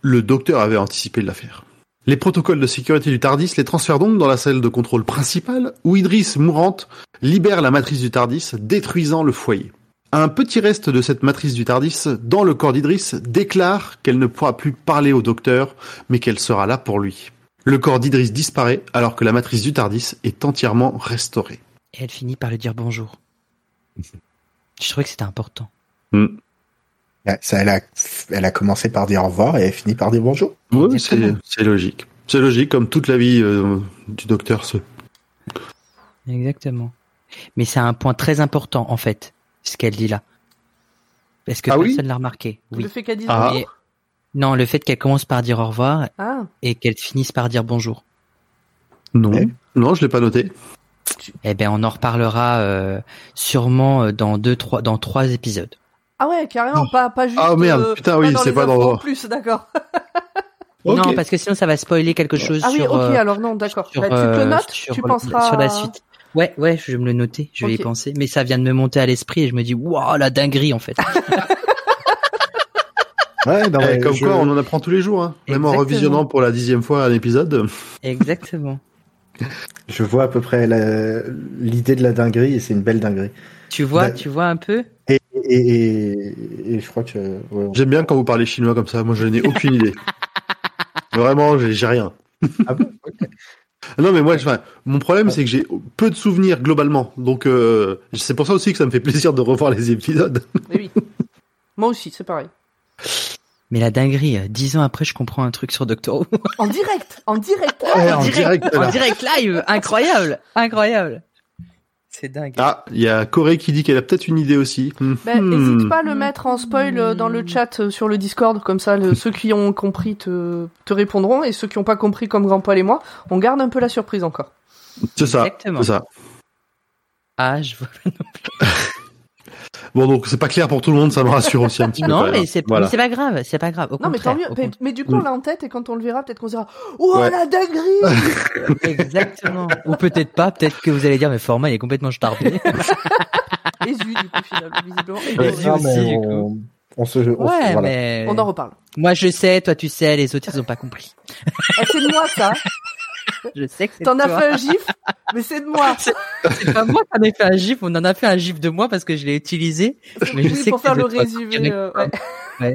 Le docteur avait anticipé l'affaire. Les protocoles de sécurité du TARDIS les transfèrent donc dans la salle de contrôle principale où Idris, mourante, libère la matrice du TARDIS, détruisant le foyer. Un petit reste de cette matrice du TARDIS dans le corps d'Idris déclare qu'elle ne pourra plus parler au docteur, mais qu'elle sera là pour lui. Le corps d'Idris disparaît alors que la matrice du TARDIS est entièrement restaurée. Et elle finit par lui dire bonjour. Je trouvais que c'était important. Mm. Ça, elle, a, elle a commencé par dire au revoir et elle finit par dire bonjour. Oui, c'est, c'est logique. C'est logique, comme toute la vie euh, du docteur. Ce... Exactement. Mais c'est un point très important, en fait, ce qu'elle dit là. Parce que ah personne ne oui l'a remarqué. Oui. Le fait qu'elle dise ah. mais... Non, le fait qu'elle commence par dire au revoir ah. et qu'elle finisse par dire bonjour. Non, eh non, je ne l'ai pas noté. Eh bien, on en reparlera euh, sûrement dans, deux, trois, dans trois épisodes. Ah ouais, carrément, pas, pas juste... Ah merde, euh, putain, oui, pas c'est pas dans... plus, d'accord. Okay. Non, parce que sinon, ça va spoiler quelque chose ah sur... Ah oui, ok, alors non, d'accord. Sur, bah, tu te notes, sur, tu penseras... Sur la suite. Ouais, ouais, je vais me le noter, je okay. vais y penser. Mais ça vient de me monter à l'esprit et je me dis, waouh, la dinguerie, en fait. ouais, non, ouais, comme je... quoi, on en apprend tous les jours, hein. Même en revisionnant pour la dixième fois un épisode. Exactement. Je vois à peu près la... l'idée de la dinguerie et c'est une belle dinguerie. Tu vois, bah... tu vois un peu et... Et, et, et je crois que... Ouais, on... J'aime bien quand vous parlez chinois comme ça, moi je n'ai aucune idée. Vraiment, j'ai, j'ai rien. Ah bon okay. Non mais moi, je, enfin, mon problème c'est que j'ai peu de souvenirs globalement, donc euh, c'est pour ça aussi que ça me fait plaisir de revoir les épisodes. Oui, moi aussi, c'est pareil. Mais la dinguerie, dix ans après je comprends un truc sur Doctor Who. En direct, en direct, live, ouais, en, en, direct, direct en direct live, incroyable, incroyable. C'est dingue. Ah, il y a Corée qui dit qu'elle a peut-être une idée aussi. Ben, hmm. Hésite pas à le mettre en spoil dans le chat sur le Discord, comme ça le, ceux qui ont compris te, te répondront et ceux qui n'ont pas compris comme Grand-Paul et moi, on garde un peu la surprise encore. C'est ça. Exactement. C'est ça. Ah, je vois pas non plus. Bon, donc c'est pas clair pour tout le monde, ça me rassure aussi un petit non, peu. Non, mais, voilà. mais c'est pas grave, c'est pas grave. Au non, mais tant mieux. Mais, mais du coup, on l'a en tête et quand on le verra, peut-être qu'on se dira oh ouais. la dinguerie. Exactement. Ou peut-être pas, peut-être que vous allez dire mais Format il est complètement jetardé. Et Zu, du coup, finalement, visiblement. Et Zu aussi, du coup. On se, on, ouais, se, voilà. mais... on en reparle. Moi, je sais, toi, tu sais, les autres, ils ont pas compris. Ah, c'est de moi, ça. Je sais que c'est T'en as fait un gif, mais c'est de moi. C'est, c'est pas moi qui en ai fait un gif, on en a fait un gif de moi parce que je l'ai utilisé. Mais je oui, sais pour que faire le résumé. Euh, ouais. Ouais.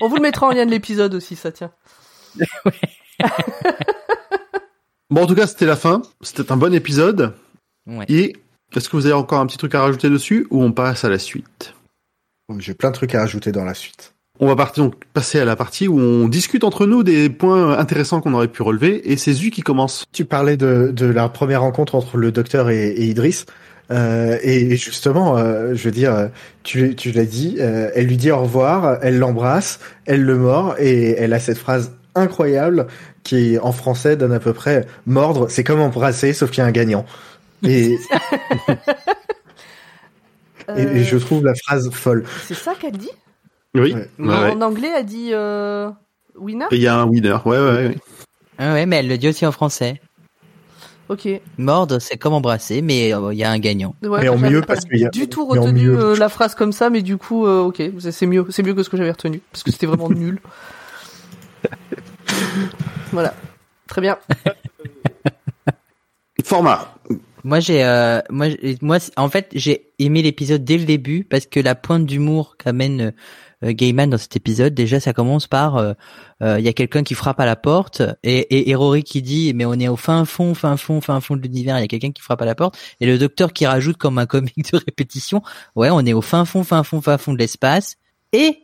On vous le mettra en lien de l'épisode aussi, ça tient. Ouais. Bon, en tout cas, c'était la fin. C'était un bon épisode. Ouais. Et est-ce que vous avez encore un petit truc à rajouter dessus ou on passe à la suite ? J'ai plein de trucs à rajouter dans la suite. On va partir, donc, passer à la partie où on discute entre nous des points intéressants qu'on aurait pu relever, et c'est Zu qui commence. Tu parlais de, de la première rencontre entre le docteur et, et Idris, euh, et justement, euh, je veux dire, tu, tu l'as dit, euh, elle lui dit au revoir, elle l'embrasse, elle le mord, et elle a cette phrase incroyable qui, en français, donne à peu près « mordre, c'est comme embrasser, sauf qu'il y a un gagnant ». Et... et, et je trouve la phrase folle. C'est ça qu'elle dit ? Oui. Ouais. Ouais. En anglais, elle dit euh, winner. Il y a un winner, ouais, ouais, ouais. Ah ouais, mais elle le dit aussi en français. Ok. Mordre, c'est comme embrasser, mais il euh, y a un gagnant. Ouais, mais en mieux parce qu'il y a. Du tout retenu euh, la phrase comme ça, mais du coup, euh, ok, c'est mieux, c'est mieux que ce que j'avais retenu, parce que c'était vraiment nul. Voilà, très bien. Format. Moi j'ai, euh, moi, moi, en fait, j'ai aimé l'épisode dès le début parce que la pointe d'humour qu'amène euh, Gaiman dans cet épisode, déjà, ça commence par euh, euh, y a quelqu'un qui frappe à la porte et, et, et Rory qui dit mais on est au fin fond, fin fond, fin fond de l'univers, il y a quelqu'un qui frappe à la porte et le docteur qui rajoute comme un comique de répétition, ouais, on est au fin fond, fin fond, fin fond de l'espace et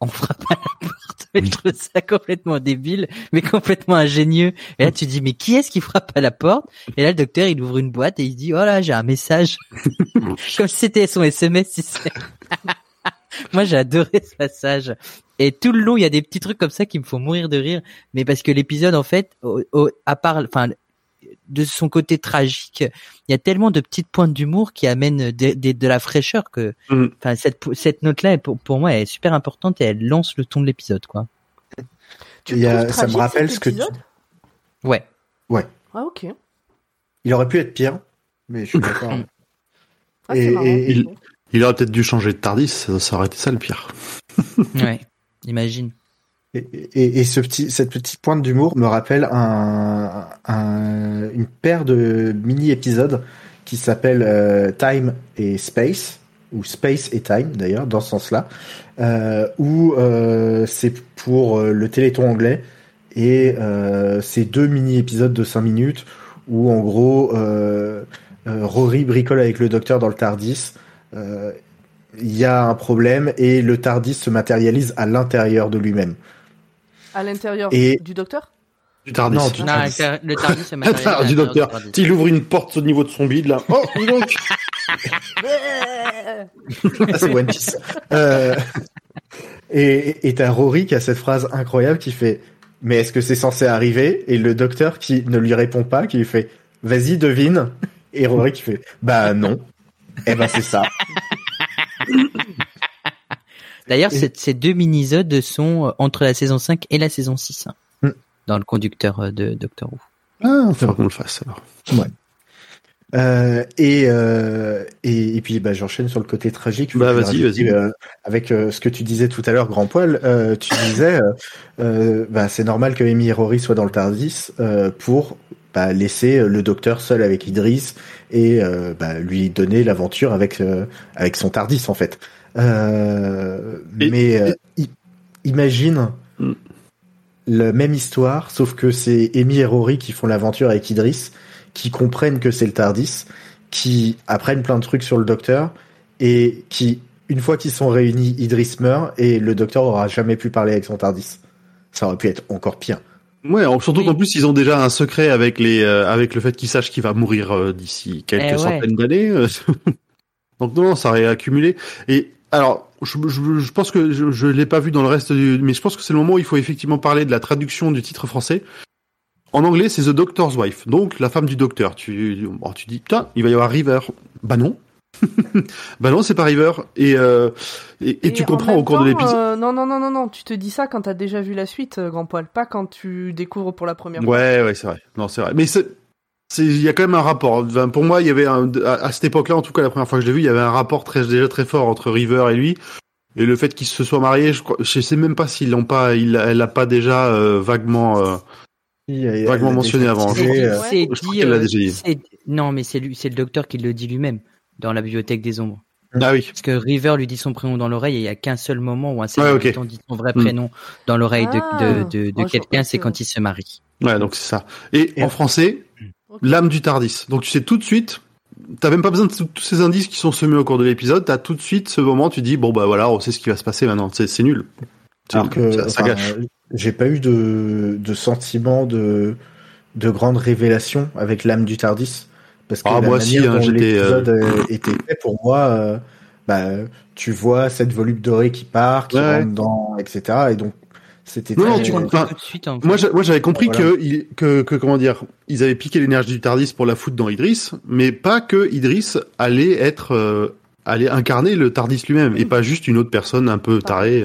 on frappe à la porte. Je trouve ça complètement débile, mais complètement ingénieux. Et là, tu te dis, mais qui est-ce qui frappe à la porte ? Et là, le docteur, il ouvre une boîte et il dit, oh là, j'ai un message. Comme si c'était son S M S. Si c'est... Moi, j'ai adoré ce passage. Et tout le long, il y a des petits trucs comme ça qui me font mourir de rire. Mais parce que l'épisode, en fait, au, au, à part, enfin, de son côté tragique, il y a tellement de petites pointes d'humour qui amènent de, de, de la fraîcheur que, enfin, mmh. cette, cette note-là, pour, pour moi, elle est super importante et elle lance le ton de l'épisode, quoi. Tu y a, ça me rappelle ce que tu... Ouais. Ouais. Ah, ok. Il aurait pu être pire, mais je suis d'accord. Ah, et, et il, il aurait peut-être dû changer de TARDIS, ça, ça aurait été ça le pire. Ouais, imagine. Et, et, et ce petit, cette petite pointe d'humour me rappelle un, un, une paire de mini-épisodes qui s'appelle euh, Time et Space, ou Space et Time d'ailleurs, dans ce sens-là, euh, où euh, c'est pour euh, le Téléthon anglais, et euh, c'est deux mini-épisodes de cinq minutes où en gros euh, euh, Rory bricole avec le docteur dans le TARDIS, il euh, y a un problème et le TARDIS se matérialise à l'intérieur de lui-même. À l'intérieur et... du docteur ? Du TARDIS. Non, du non TARDIS. Le TARDIS se matérialise à l'intérieur du docteur. Du TARDIS. Il ouvre une porte au niveau de son bide là. Oh, dis donc. Ah, c'est One Piece. Euh... Et, et t'as Rory qui a cette phrase incroyable qui fait: mais est-ce que c'est censé arriver ? Et le docteur qui ne lui répond pas, qui lui fait: vas-y, devine. Et Rory qui fait: bah non. Eh ben c'est ça. D'ailleurs, et... ces deux mini-zodes sont entre la saison cinq et la saison six, hein, mm. dans le conducteur de Doctor Who. Ah, on verra qu'on le fasse alors. Ouais. Euh, et, euh, et et puis bah j'enchaîne sur le côté tragique. Bah vas-y, vas-y. Euh, avec euh, ce que tu disais tout à l'heure, Grand Poil, euh, tu disais, euh, euh, bah c'est normal que Amy et Rory soient dans le TARDIS euh, pour bah, laisser le docteur seul avec Idris et euh, bah, lui donner l'aventure avec euh, avec son TARDIS en fait. Euh, et, mais et... Euh, i- imagine mm. la même histoire, sauf que c'est Amy et Rory qui font l'aventure avec Idris, qui comprennent que c'est le TARDIS, qui apprennent plein de trucs sur le docteur, et qui, une fois qu'ils sont réunis, Idris meurt, et le docteur aura jamais pu parler avec son TARDIS. Ça aurait pu être encore pire. Ouais, surtout oui. qu'en plus, ils ont déjà un secret avec les, euh, avec le fait qu'ils sachent qu'il va mourir euh, d'ici quelques eh ouais. centaines d'années. Donc non, ça aurait accumulé. Et alors, je, je, je pense que je, je l'ai pas vu dans le reste du, mais je pense que c'est le moment où il faut effectivement parler de la traduction du titre français. En anglais, c'est The Doctor's Wife, donc la femme du docteur. Tu, bon, tu dis, putain, il va y avoir River. Bah non. Bah non, c'est pas River. Et, euh, et, et, et tu comprends au cours temps, de l'épisode. Euh, non, non, non, non, non. Tu te dis ça quand t'as déjà vu la suite, euh, Grand Poil. Pas quand tu découvres pour la première fois. Ouais, ouais, c'est vrai. Non, c'est vrai. Mais c'est, il y a quand même un rapport. Enfin, pour moi, il y avait un, à, à cette époque-là, en tout cas, la première fois que je l'ai vu, il y avait un rapport très, déjà très fort entre River et lui. Et le fait qu'ils se soient mariés, je, je sais même pas s'ils l'ont pas, il, elle l'a pas déjà euh, vaguement. Euh, vaguement mentionné avant. Non, mais c'est lui, c'est le docteur qui le dit lui-même dans la bibliothèque des ombres. Ah oui. Parce que River lui dit son prénom dans l'oreille et il n'y a qu'un seul moment où un seul ah, okay. temps dit son vrai prénom mm. dans l'oreille de, ah, de, de, de moi, quelqu'un, c'est quand il se marie. Ouais, donc c'est ça. Et, et en français, okay. l'âme du TARDIS. Donc tu sais tout de suite, t'as même pas besoin de tous ces indices qui sont semés au cours de l'épisode, t'as tout de suite ce moment, tu dis, bon bah voilà, on sait ce qui va se passer maintenant, c'est, c'est nul. Alors que, ça, ça gâche. Enfin, j'ai pas eu de, de sentiment de, de grande révélation avec l'âme du TARDIS. Parce que ah, la moi manière si, hein, dont j'étais... l'épisode euh... était fait, pour moi, euh, bah, tu vois cette volute dorée qui part, qui ouais. rentre dans, et cetera. Et donc, c'était... Non, très... tu comprends enfin, tout de suite. En fait. Moi, moi, j'avais compris voilà. que, que, que, comment dire, ils avaient piqué l'énergie du TARDIS pour la foutre dans Idris, mais pas que Idris allait être... Euh, aller incarner le TARDIS lui-même et pas juste une autre personne un peu tarée.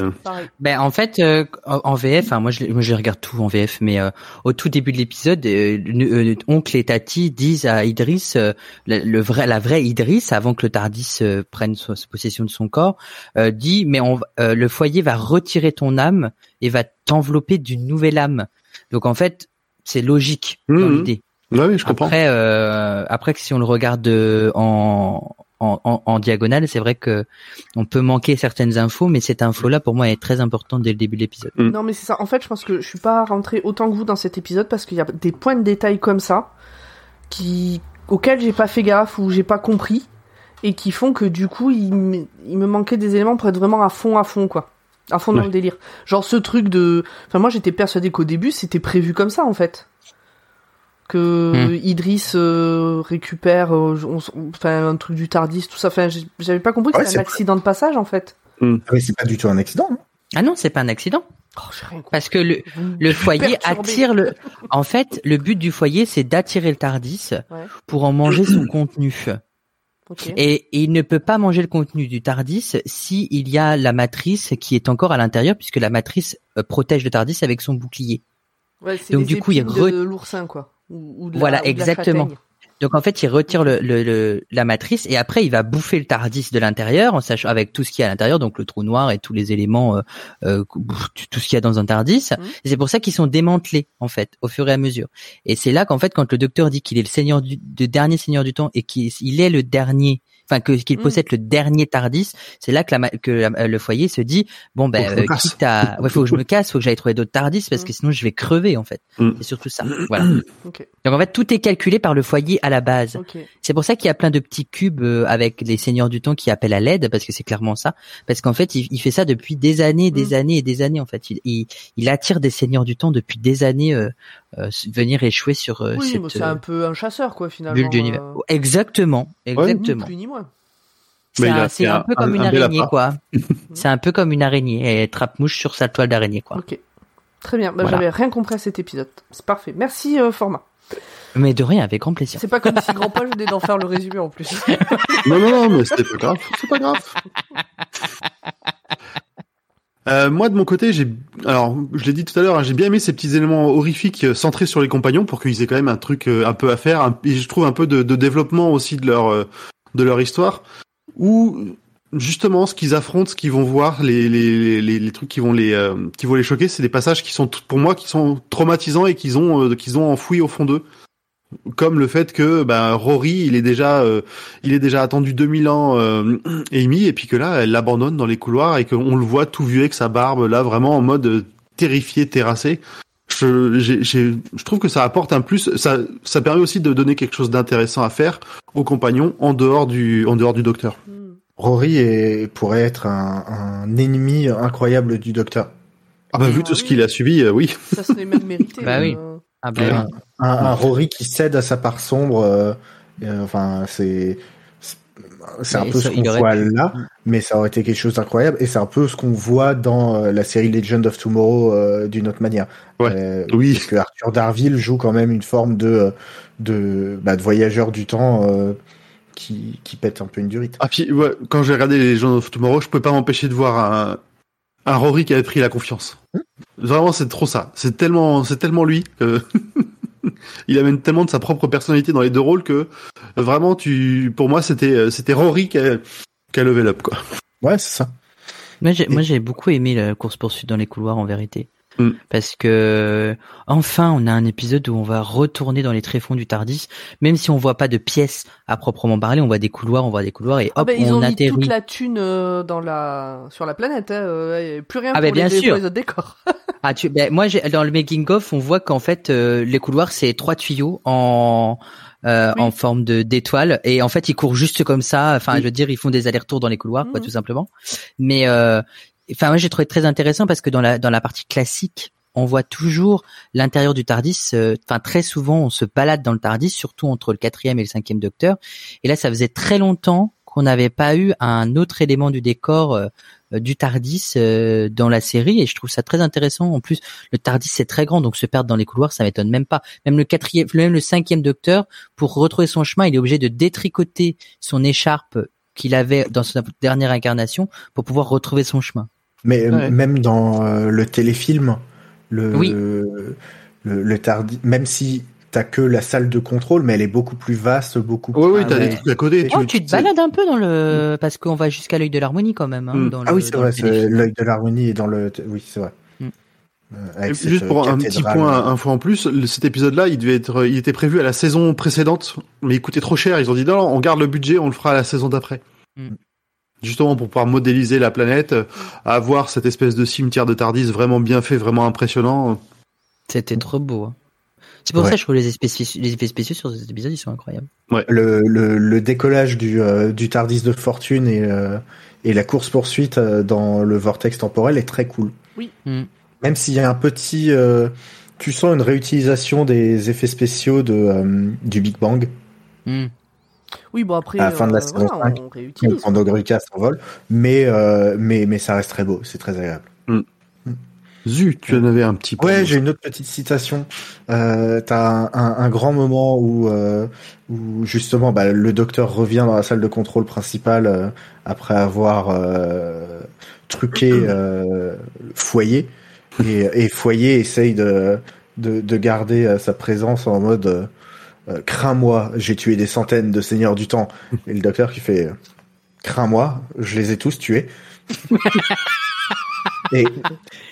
Ben en fait euh, en V F, hein, moi je moi je regarde tout en V F, mais euh, au tout début de l'épisode, euh, euh, oncle et Tati disent à Idris euh, la, le vrai la vraie Idris avant que le TARDIS euh, prenne so- possession de son corps, euh, dit mais on, euh, le foyer va retirer ton âme et va t'envelopper d'une nouvelle âme. Donc en fait, c'est logique mmh, dans l'idée. Ouais, oui, je comprends. Après euh, après que si on le regarde euh, en En, en, en diagonale, c'est vrai que on peut manquer certaines infos, mais cette info-là, pour moi, est très importante dès le début de l'épisode. Mmh. Non, mais c'est ça. En fait, je pense que je suis pas rentrée autant que vous dans cet épisode parce qu'il y a des points de détail comme ça qui auxquels j'ai pas fait gaffe ou j'ai pas compris et qui font que du coup, il me, il me manquait des éléments pour être vraiment à fond, à fond, quoi, à fond dans ouais. le délire. Genre ce truc de. Enfin, moi, j'étais persuadée qu'au début, c'était prévu comme ça, en fait. Que mmh. Idris euh, récupère euh, on, enfin, un truc du TARDIS, tout ça. Enfin, j'avais pas compris que ouais, c'était un accident pas... de passage, en fait. Mmh. Mais c'est pas du tout un accident. Hein. Ah non, c'est pas un accident. Oh, j'ai rien compris. Parce que le, mmh. le foyer attire le... En fait, le but du foyer, c'est d'attirer le TARDIS ouais. pour en manger son contenu. Okay. Et, et il ne peut pas manger le contenu du TARDIS si il y a la matrice qui est encore à l'intérieur, puisque la matrice euh, protège le TARDIS avec son bouclier. Ouais, c'est donc, les du coup, il y a... de l'oursin, quoi. Ou de la, voilà, ou de exactement. Donc en fait, il retire le, le, le, la matrice et après, il va bouffer le TARDIS de l'intérieur, en sachant avec tout ce qu'il y a à l'intérieur, donc le trou noir et tous les éléments, euh, euh, tout ce qu'il y a dans un TARDIS. Mmh. Et c'est pour ça qu'ils sont démantelés en fait, au fur et à mesure. Et c'est là qu'en fait, quand le docteur dit qu'il est le seigneur du, le dernier seigneur du temps et qu'il il est le dernier, enfin que qu'il mmh. possède le dernier TARDIS, c'est là que, la, que la, le foyer se dit bon ben, faut que, euh, quitte à, ouais, faut que je me casse, faut que j'aille trouver d'autres TARDIS parce que sinon je vais crever en fait. Mmh. C'est surtout ça. Voilà. Okay. Donc en fait, tout est calculé par le foyer à la base. Okay. C'est pour ça qu'il y a plein de petits cubes avec les seigneurs du temps qui appellent à l'aide, parce que c'est clairement ça. Parce qu'en fait, il, il fait ça depuis des années, des mmh. années et des années. En fait, il, il, il attire des seigneurs du temps depuis des années euh, euh, venir échouer sur euh, oui, cette. Oui, c'est un peu un chasseur, quoi, finalement. Bulle d'univers. Euh... Exactement, exactement. Ouais, ni plus ni moins. C'est, un, c'est un, un peu comme un, une un araignée, quoi. C'est un peu comme une araignée. Elle trappe-mouche sur sa toile d'araignée, quoi. Ok. Très bien. Bah, voilà. J'avais rien compris à cet épisode. C'est parfait. Merci, euh, Format. Mais de rien, avec grand plaisir. C'est pas comme si Grand Paul venait d'en faire le résumé en plus. Non, non, non, mais c'était pas grave. C'est pas grave. Euh, moi, de mon côté, j'ai, alors, je l'ai dit tout à l'heure, hein, j'ai bien aimé ces petits éléments horrifiques euh, centrés sur les compagnons pour qu'ils aient quand même un truc euh, un peu à faire. Un... Et je trouve un peu de, de développement aussi de leur, euh, de leur histoire. Où, justement, ce qu'ils affrontent, ce qu'ils vont voir, les, les, les, les trucs qui vont les, euh, qui vont les choquer, c'est des passages qui sont, pour moi, qui sont traumatisants et qu'ils ont, euh, qu'ils ont enfouis au fond d'eux. Comme le fait que bah, Rory, il est déjà, euh, il est déjà attendu deux mille ans, euh, Amy, et puis que là, elle l'abandonne dans les couloirs et qu'on le voit tout vieux avec sa barbe, là, vraiment en mode euh, terrifié, terrassé. Je, j'ai, j'ai, je trouve que ça apporte un plus. Ça, ça permet aussi de donner quelque chose d'intéressant à faire aux compagnons en dehors du, en dehors du docteur. Rory est, pourrait être un, un ennemi incroyable du docteur. Ah bah, ah, vu tout oui. ce qu'il a subi, euh, oui. Ça serait même mérité. Bah euh... oui. Ah ben un, oui. un, un Rory qui cède à sa part sombre, euh, euh, enfin c'est c'est un mais peu ça, ce qu'on voit pu... là, mais ça aurait été quelque chose d'incroyable et c'est un peu ce qu'on voit dans euh, la série Legend of Tomorrow euh, d'une autre manière. Ouais. Euh, oui. Parce que Arthur Darville joue quand même une forme de de, bah, de voyageur du temps. Euh, qui qui pète un peu une durite. Ah puis ouais, quand j'ai regardé Legend of Tomorrow, je pouvais pas m'empêcher de voir un Un Rory qui avait pris la confiance. Vraiment, c'est trop ça. C'est tellement, c'est tellement lui que il amène tellement de sa propre personnalité dans les deux rôles que vraiment, tu, pour moi, c'était, c'était Rory qui a, qui a level up, quoi. Ouais, c'est ça. Moi, j'ai, Et... moi, j'ai beaucoup aimé la course-poursuite dans les couloirs, en vérité. Mm. Parce que, enfin, on a un épisode où on va retourner dans les tréfonds du TARDIS, même si on voit pas de pièces à proprement parler, on voit des couloirs, on voit des couloirs et hop, ah bah, on atterrit. Ils ont mis toute la thune dans la, sur la planète, hein. Plus rien ah bah, pour, bien les... sûr. pour les autres décors. Ah, tu, ben, moi, j'ai, dans le making of, on voit qu'en fait, euh, les couloirs, c'est trois tuyaux en, Euh, oui. en forme de d'étoile et en fait ils courent juste comme ça, enfin oui. je veux dire ils font des allers-retours dans les couloirs mmh. quoi tout simplement, mais euh, enfin moi j'ai trouvé très intéressant parce que dans la dans la partie classique on voit toujours l'intérieur du TARDIS, enfin euh, très souvent on se balade dans le TARDIS surtout entre le quatrième et le cinquième docteur et là ça faisait très longtemps qu'on n'avait pas eu un autre élément du décor euh, du TARDIS euh, dans la série et je trouve ça très intéressant. En plus le TARDIS c'est très grand donc se perdre dans les couloirs ça m'étonne même pas, même le quatrième, même le cinquième docteur pour retrouver son chemin il est obligé de détricoter son écharpe qu'il avait dans sa dernière incarnation pour pouvoir retrouver son chemin mais ouais. Même dans euh, le téléfilm le, oui. le, le, le TARDIS, même si t'as que la salle de contrôle, mais elle est beaucoup plus vaste, beaucoup plus... Oui, oui, t'as ah, des ouais. trucs à côté. Tu, oh, tu te c'est... balades un peu dans le... Parce qu'on va jusqu'à l'œil de l'harmonie, quand même. Hein, mm. dans ah le, oui, c'est vrai, c'est... l'œil de l'harmonie est dans le... Oui, c'est vrai. Mm. Euh, Et juste pour cathédrale. Un petit point, un fois en plus, cet épisode-là, il devait être, il était prévu à la saison précédente, mais il coûtait trop cher. Ils ont dit, non, on garde le budget, on le fera à la saison d'après. Mm. Justement, pour pouvoir modéliser la planète, avoir cette espèce de cimetière de TARDIS vraiment bien fait, vraiment impressionnant. C'était trop beau, hein. C'est pour ouais. ça que je trouve les, espécies, les effets spéciaux sur cet épisode, ils sont incroyables. Ouais. Le, le, le décollage du, euh, du TARDIS de fortune et, euh, et la course-poursuite euh, dans le vortex temporel est très cool. Oui. Mm. Même s'il y a un petit... Euh, tu sens une réutilisation des effets spéciaux de, euh, du Big Bang. Mm. Oui, bon après... À la fin de la euh, saison voilà, cinq, on réutilise. Quand Dogruka s'envole. Mais, euh, mais, mais ça reste très beau, c'est très agréable. Mm. Zut, tu en avais un petit peu. Ouais, j'ai une autre petite citation. Euh, t'as un, un, un grand moment où, euh, où justement, bah, le docteur revient dans la salle de contrôle principale euh, après avoir euh, truqué euh, Foyer. Et, et Foyer essaye de, de, de garder sa présence en mode euh, crains-moi, j'ai tué des centaines de seigneurs du temps. Et le docteur qui fait, crains-moi, je les ai tous tués. Et,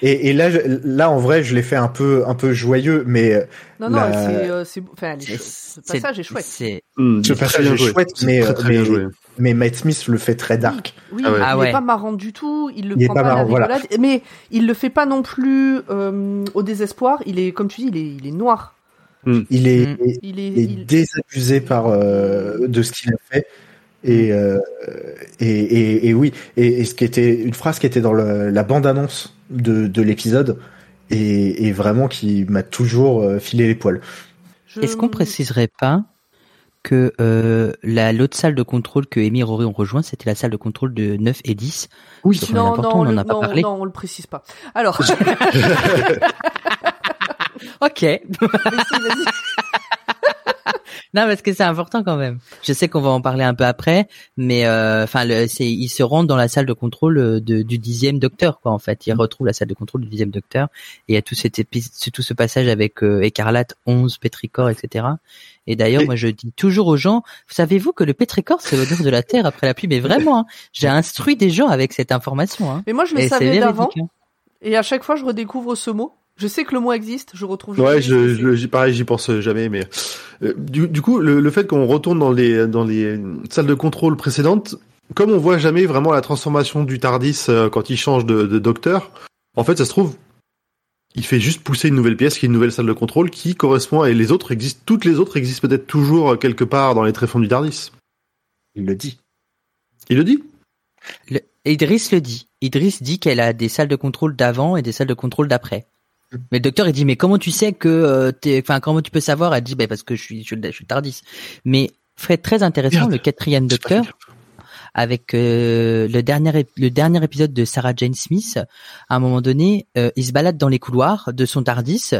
et, et là, là, en vrai, je l'ai fait un peu, un peu joyeux, mais. Non, la... non, c'est, euh, c'est, enfin, les, ce passage est chouette. C'est, mmh, ce passage est chouette, mais, très, très mais, mais, mais Matt Smith le fait très dark. Oui, oui. Ah ouais. Il ah ouais. n'est pas marrant du tout, il le il prend pas, pas marrant, à la rigolade, voilà. Mais il le fait pas non plus, euh, au désespoir, il est, comme tu dis, il est, il est noir. Mmh. Il est, mmh. il est, il est il... désabusé par, euh, de ce qu'il a fait. Et, euh, et et et oui et, et ce qui était une phrase qui était dans le, la bande-annonce de de l'épisode et, et vraiment qui m'a toujours filé les poils. Je... Est-ce qu'on préciserait pas que euh, la l'autre salle de contrôle que Amy et Rory ont rejoint, c'était la salle de contrôle de neuf et dix. Oui, non, important, non, on n'en a pas non, parlé. Non, on le précise pas. Alors. Ok. Vas-y, vas-y. Non, parce que c'est important quand même. Je sais qu'on va en parler un peu après, mais enfin, euh, ils se rendent dans la salle de contrôle de, du dixième docteur, quoi. En fait, ils retrouvent la salle de contrôle du dixième docteur, et il y a tout cet épi- tout ce passage avec euh, Écarlate, onze, Pétrichor, et cetera. Et d'ailleurs, et... moi, je dis toujours aux gens, savez-vous que le Pétrichor, c'est l'odeur de la terre après la pluie, mais vraiment, hein, j'ai instruit des gens avec cette information. Hein. Mais moi, je le savais d'avant, et à chaque fois, je redécouvre ce mot. Je sais que le mot existe, je retrouve jamais. Ouais, je, je, pareil, j'y pense jamais, mais euh, du, du coup, le, le fait qu'on retourne dans les dans les salles de contrôle précédentes, comme on voit jamais vraiment la transformation du TARDIS euh, quand il change de, de docteur, en fait, ça se trouve, il fait juste pousser une nouvelle pièce, qui est une nouvelle salle de contrôle, qui correspond à et les autres existent, toutes les autres existent peut-être toujours quelque part dans les tréfonds du TARDIS. Il le dit. Il le dit. Le, Idris le dit. Idris dit qu'elle a des salles de contrôle d'avant et des salles de contrôle d'après. Mais le docteur il dit mais comment tu sais que euh, t'es enfin comment tu peux savoir, elle dit bah parce que je suis je, je suis TARDIS. Mais fait très intéressant le quatrième docteur avec euh, le dernier le dernier épisode de Sarah Jane Smith, à un moment donné euh, il se balade dans les couloirs de son TARDIS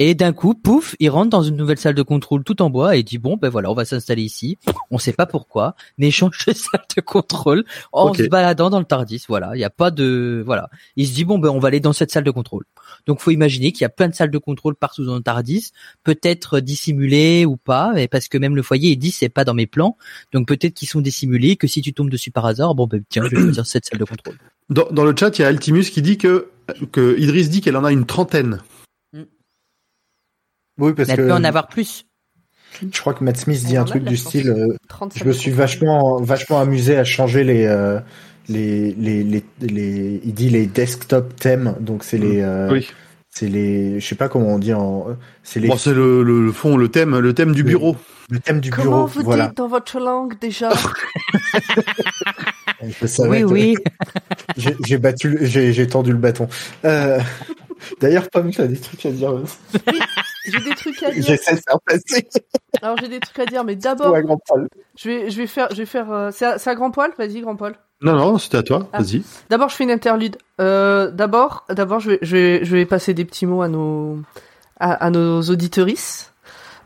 et d'un coup pouf il rentre dans une nouvelle salle de contrôle tout en bois et il dit bon ben voilà on va s'installer ici, on sait pas pourquoi mais change de salle de contrôle en okay. se baladant dans le TARDIS, voilà il y a pas de voilà il se dit bon ben on va aller dans cette salle de contrôle, donc faut imaginer qu'il y a plein de salles de contrôle partout dans le TARDIS, peut-être dissimulées ou pas, mais parce que même le foyer il dit c'est pas dans mes plans, donc peut-être qu'ils sont dissimulés, que si tu tombes dessus par hasard, bon ben tiens, je vais choisir cette salle de contrôle. Dans, dans le chat, il y a Altimus qui dit que, que Idris dit qu'elle en a une trentaine. Mm. Oui, parce qu'elle peut en avoir plus. Je crois que Matt Smith dit on un truc du style euh, je me suis vachement, vachement amusé à changer les, euh, les, les, les, les, les. Il dit les desktop thèmes, donc c'est mm. les. Euh, oui. C'est les. Je sais pas comment on dit en. C'est les. Bon, c'est le, le, le fond, le thème, le thème du bureau. Le, le thème du bureau. Comment vous voilà. dites dans votre langue déjà? Je savais, oui, oui. J'ai, j'ai battu, j'ai, j'ai tendu le bâton. Euh, d'ailleurs, Pam, t'as des trucs à dire. Oui, j'ai des trucs à dire. J'essaie de faire passer. Alors, j'ai des trucs à dire, mais d'abord. Je vais, je vais faire, je vais faire. Euh, c'est, à, c'est à Grand Poil? Vas-y, Grand Poil. Non, non, c'était à toi, ah. vas-y. D'abord, je fais une interlude. Euh, d'abord, d'abord, je vais, je vais, je vais passer des petits mots à nos, à, à nos auditrices.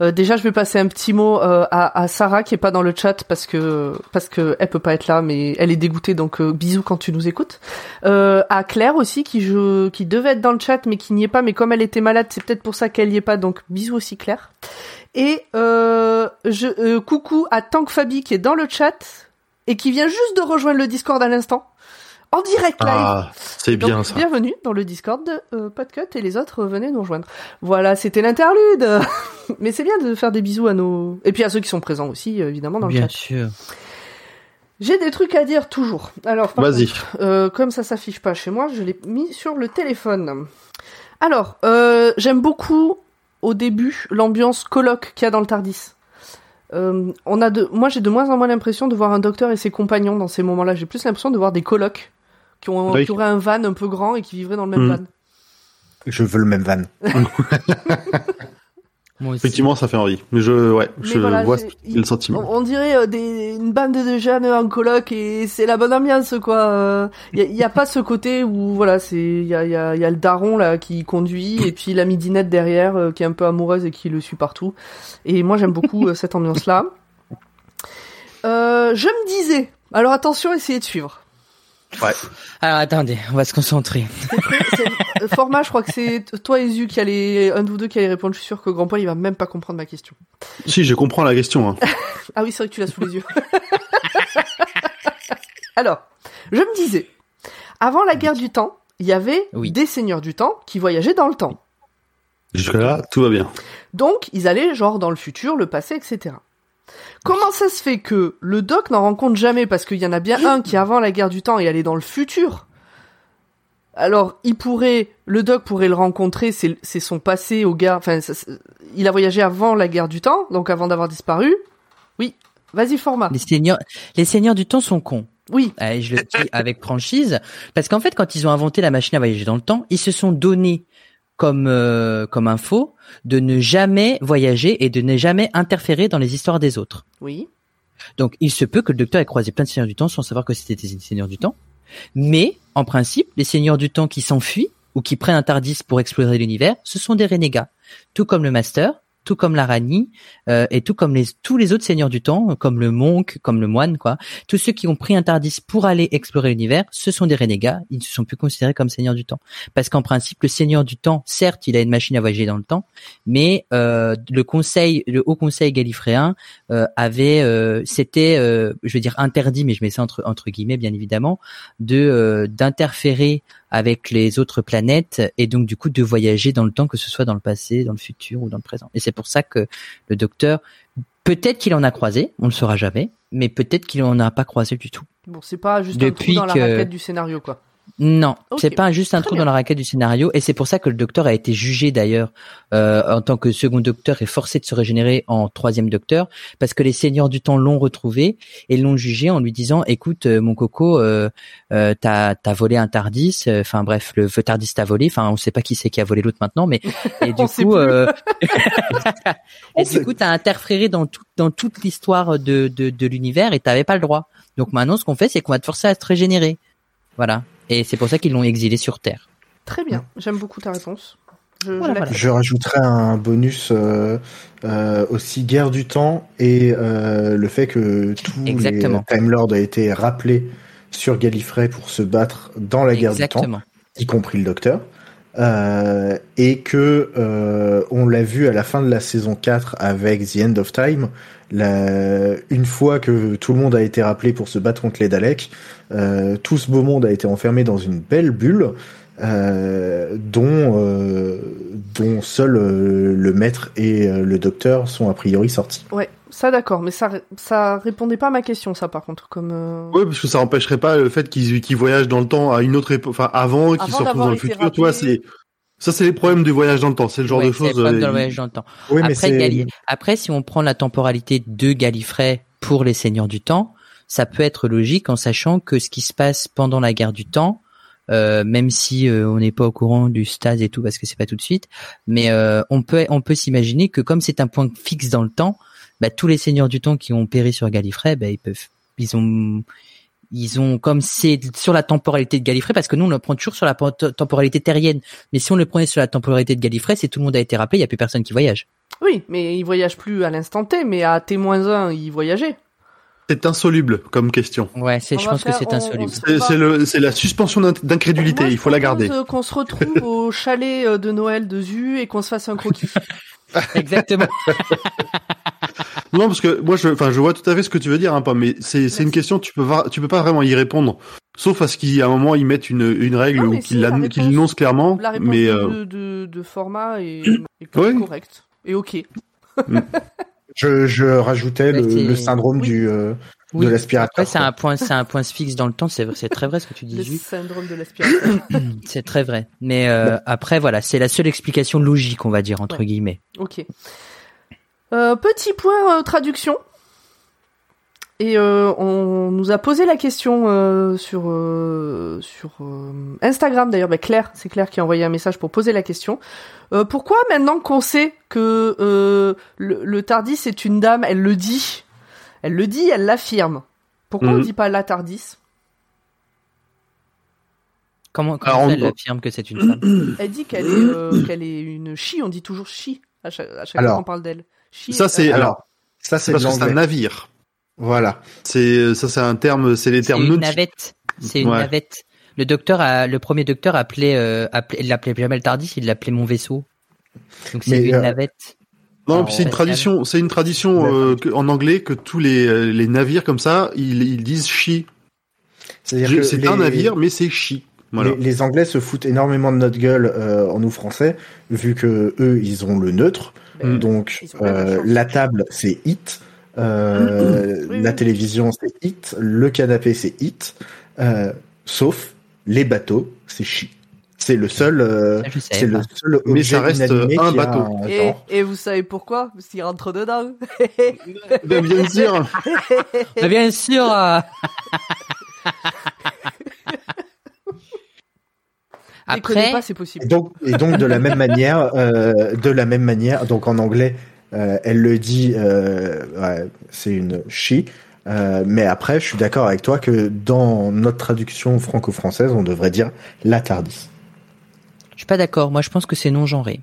Euh, déjà, je vais passer un petit mot euh, à, à Sarah qui est pas dans le chat parce que, parce que elle peut pas être là, mais elle est dégoûtée, donc euh, bisous quand tu nous écoutes. Euh, à Claire aussi qui, je, qui devait être dans le chat mais qui n'y est pas, mais comme elle était malade, c'est peut-être pour ça qu'elle n'y est pas, donc bisous aussi Claire. Et euh, je, euh, coucou à Tank Fabi qui est dans le chat. Et qui vient juste de rejoindre le Discord à l'instant, en direct live. Ah, c'est donc, bien ça. Bienvenue dans le Discord de euh, Podcut et les autres, euh, venez nous rejoindre. Voilà, c'était l'interlude. Mais c'est bien de faire des bisous à nos... Et puis à ceux qui sont présents aussi, évidemment, dans bien le chat. Bien sûr. J'ai des trucs à dire toujours. Alors, par Vas-y. Contre, euh, comme ça s'affiche pas chez moi, je l'ai mis sur le téléphone. Alors, euh, j'aime beaucoup, au début, l'ambiance colloque qu'il y a dans le TARDIS. Euh, on a de, moi j'ai de moins en moins l'impression de voir un docteur et ses compagnons dans ces moments-là. J'ai plus l'impression de voir des colocs qui, ont, oui. qui auraient un van un peu grand et qui vivraient dans le même mmh. van. Je veux le même van. Moi aussi. Effectivement, ça fait envie. Mais je, ouais, mais je voilà, vois il, le sentiment. On, on dirait des, une bande de jeunes en coloc et c'est la bonne ambiance, quoi. Il euh, y, y a pas ce côté où voilà, c'est il y a il y a il y a le daron là qui conduit et puis la midinette derrière euh, qui est un peu amoureuse et qui le suit partout. Et moi j'aime beaucoup euh, cette ambiance-là. Euh, je me disais, alors attention, essayez de suivre. Ouais. Alors attendez, on va se concentrer. C'est, c'est, format, je crois que c'est toi et Zu qui allez, un de vous deux qui allez répondre. Je suis sûr que Grand Poil il va même pas comprendre ma question. Si, je comprends la question. Hein. Ah oui, c'est vrai que tu l'as sous les yeux. Alors, je me disais, avant la guerre du temps, il y avait oui. des seigneurs du temps qui voyageaient dans le temps. Jusque-là, tout va bien. Donc, ils allaient genre dans le futur, le passé, et cetera. Comment ça se fait que le doc n'en rencontre jamais? Parce qu'il y en a bien un qui, avant la guerre du temps, est allé dans le futur. Alors, il pourrait, le doc pourrait le rencontrer, c'est, c'est son passé au gars. Enfin, ça, il a voyagé avant la guerre du temps, donc avant d'avoir disparu. Oui, vas-y, format. Les seigneurs, les seigneurs du temps sont cons. Oui. Euh, je le dis avec franchise. Parce qu'en fait, quand ils ont inventé la machine à voyager dans le temps, ils se sont donné comme euh, comme info de ne jamais voyager et de ne jamais interférer dans les histoires des autres. Oui. Donc il se peut que le docteur ait croisé plein de seigneurs du temps sans savoir que c'était des seigneurs du temps, mais en principe, les seigneurs du temps qui s'enfuient ou qui prennent un TARDIS pour explorer l'univers, ce sont des renégats, tout comme le Master, tout comme la Rani euh, et tout comme les tous les autres seigneurs du temps, comme le Monk, comme le Moine, quoi. Tous ceux qui ont pris un TARDIS pour aller explorer l'univers, ce sont des renégats. Ils ne se sont plus considérés comme seigneurs du temps, parce qu'en principe, le seigneur du temps, certes, il a une machine à voyager dans le temps, mais euh, le Conseil, le Haut Conseil gallifréen euh, avait, euh, c'était, euh, je veux dire interdit, mais je mets ça entre entre guillemets, bien évidemment, de euh, d'interférer avec les autres planètes et donc du coup de voyager dans le temps, que ce soit dans le passé, dans le futur ou dans le présent. Et c'est pour ça que le docteur, peut-être qu'il en a croisé, on ne le saura jamais, mais peut-être qu'il en a pas croisé du tout. Bon, c'est pas juste Depuis un trou dans que... la raquette du scénario, quoi. Non, okay, c'est pas juste un trou bien. dans la raquette du scénario, et c'est pour ça que le docteur a été jugé d'ailleurs euh, en tant que second docteur et forcé de se régénérer en troisième docteur, parce que les seigneurs du temps l'ont retrouvé et l'ont jugé en lui disant, écoute euh, mon coco, euh, euh, t'as, t'as volé un TARDIS, enfin euh, bref, le TARDIS t'a volé, enfin on sait pas qui c'est qui a volé l'autre maintenant, mais et du coup euh... et du coup t'as interféré dans tout, dans toute l'histoire de, de, de l'univers et t'avais pas le droit. Donc maintenant ce qu'on fait, c'est qu'on va te forcer à te régénérer, voilà. Et c'est pour ça qu'ils l'ont exilé sur Terre. Très bien, j'aime beaucoup ta réponse. Je, voilà, je, voilà. je rajouterais un bonus euh, euh, aussi, guerre du temps, et euh, le fait que tous Exactement. les Time Lords a été rappelé sur Gallifrey pour se battre dans la guerre Exactement. du temps, y compris le Docteur, euh, et que euh, on l'a vu à la fin de la saison quatre avec The End of Time. La... Une fois que tout le monde a été rappelé pour se battre contre les Daleks, euh, tout ce beau monde a été enfermé dans une belle bulle euh, dont, euh, dont seul euh, le maître et euh, le docteur sont a priori sortis. Ouais, ça d'accord, mais ça, ça répondait pas à ma question, ça par contre. Comme, euh... ouais, parce que ça empêcherait pas le fait qu'ils, qu'ils voyagent dans le temps à une autre époque, enfin avant, qu'ils se retrouvent dans le futur, tu vois, c'est... Ça, c'est les problèmes du voyage dans le temps. C'est le genre ouais, de choses. C'est le problème euh... du voyage dans le temps. Oui, après, c'est... Gali... Après, si on prend la temporalité de Gallifrey pour les seigneurs du temps, ça peut être logique en sachant que ce qui se passe pendant la guerre du temps, euh, même si euh, on n'est pas au courant du stade et tout parce que c'est pas tout de suite, mais euh, on peut on peut s'imaginer que comme c'est un point fixe dans le temps, bah, tous les seigneurs du temps qui ont péri sur Gallifrey, bah, ils peuvent, ils ont. Ils ont, comme c'est sur la temporalité de Gallifrey, parce que nous on le prend toujours sur la t- temporalité terrienne, mais si on le prenait sur la temporalité de Gallifrey, c'est tout le monde a été rappelé, il n'y a plus personne qui voyage. Oui, mais ils voyagent plus à l'instant T, mais à T moins un, ils voyageaient. C'est insoluble comme question. Ouais, c'est, je pense faire, que c'est on, insoluble. On c'est, c'est, le, c'est la suspension d'incrédulité, moi, il faut la garder. Qu'on se retrouve au chalet de Noël de Zu et qu'on se fasse un croquis. Exactement. Non, parce que moi, je, enfin, je vois tout à fait ce que tu veux dire, hein, pas. Mais c'est, c'est une question, tu peux pas, tu peux pas vraiment y répondre, sauf à ce qu'à un moment ils mettent une, une règle ou qu'ils l'annoncent clairement. La réponse mais, euh... de, de, de format est, est ouais. correcte et ok. je, je rajoutais le, le syndrome oui. du. Euh... Oui. De l'aspirateur. Après, c'est un point, c'est un point fixe dans le temps. C'est, c'est très vrai ce que tu dis. Le syndrome de l'aspirateur. C'est très vrai. Mais euh, après, voilà, c'est la seule explication logique, on va dire entre ouais. guillemets. Ok. Euh, petit point euh, traduction. Et euh, on nous a posé la question euh, sur euh, sur euh, Instagram d'ailleurs. Bah, Claire, c'est Claire qui a envoyé un message pour poser la question. Euh, pourquoi maintenant qu'on sait que euh, le, le TARDIS est une dame, elle le dit. Elle le dit, elle l'affirme. Pourquoi mmh. on ne dit pas la TARDIS ? Comment, comment Alors, elle on... affirme que c'est une femme ? Elle dit qu'elle est, euh, qu'elle est une chi, on dit toujours chi à chaque, à chaque alors, fois qu'on parle d'elle. She ça, c'est, euh, alors, ça, c'est parce que c'est un navire. Voilà. C'est, ça, c'est un terme, c'est les c'est termes nautiques. Une navette. C'est une ouais. navette. Le docteur a, le premier docteur appelait, euh, appelait, il l'appelait jamais le TARDIS, il l'appelait mon vaisseau. Donc c'est mais, une euh... navette. Non, puis c'est une tradition, c'est une tradition euh, que, en anglais que tous les, les navires comme ça, ils, ils disent she. C'est-à-dire que c'est les... un navire, mais c'est she. Voilà. Les, les Anglais se foutent énormément de notre gueule euh, en nous Français, vu que eux ils ont le neutre. Mmh. Donc euh, la table c'est it, euh, mmh. oui, la oui. télévision c'est it, le canapé c'est it, euh, sauf les bateaux c'est she. C'est le seul, euh, ça, c'est le seul objet mais ça reste un bateau. Un et, et vous savez pourquoi ? Parce qu'il rentre dedans. ben bien sûr. ben bien sûr. Après, pas, c'est possible. Et donc, et donc de la même manière, euh, de la même manière. Donc en anglais, euh, elle le dit, euh, ouais, c'est une she. Euh, mais après, je suis d'accord avec toi que dans notre traduction franco-française, on devrait dire la TARDIS. Je suis pas d'accord. Moi, je pense que c'est non genré,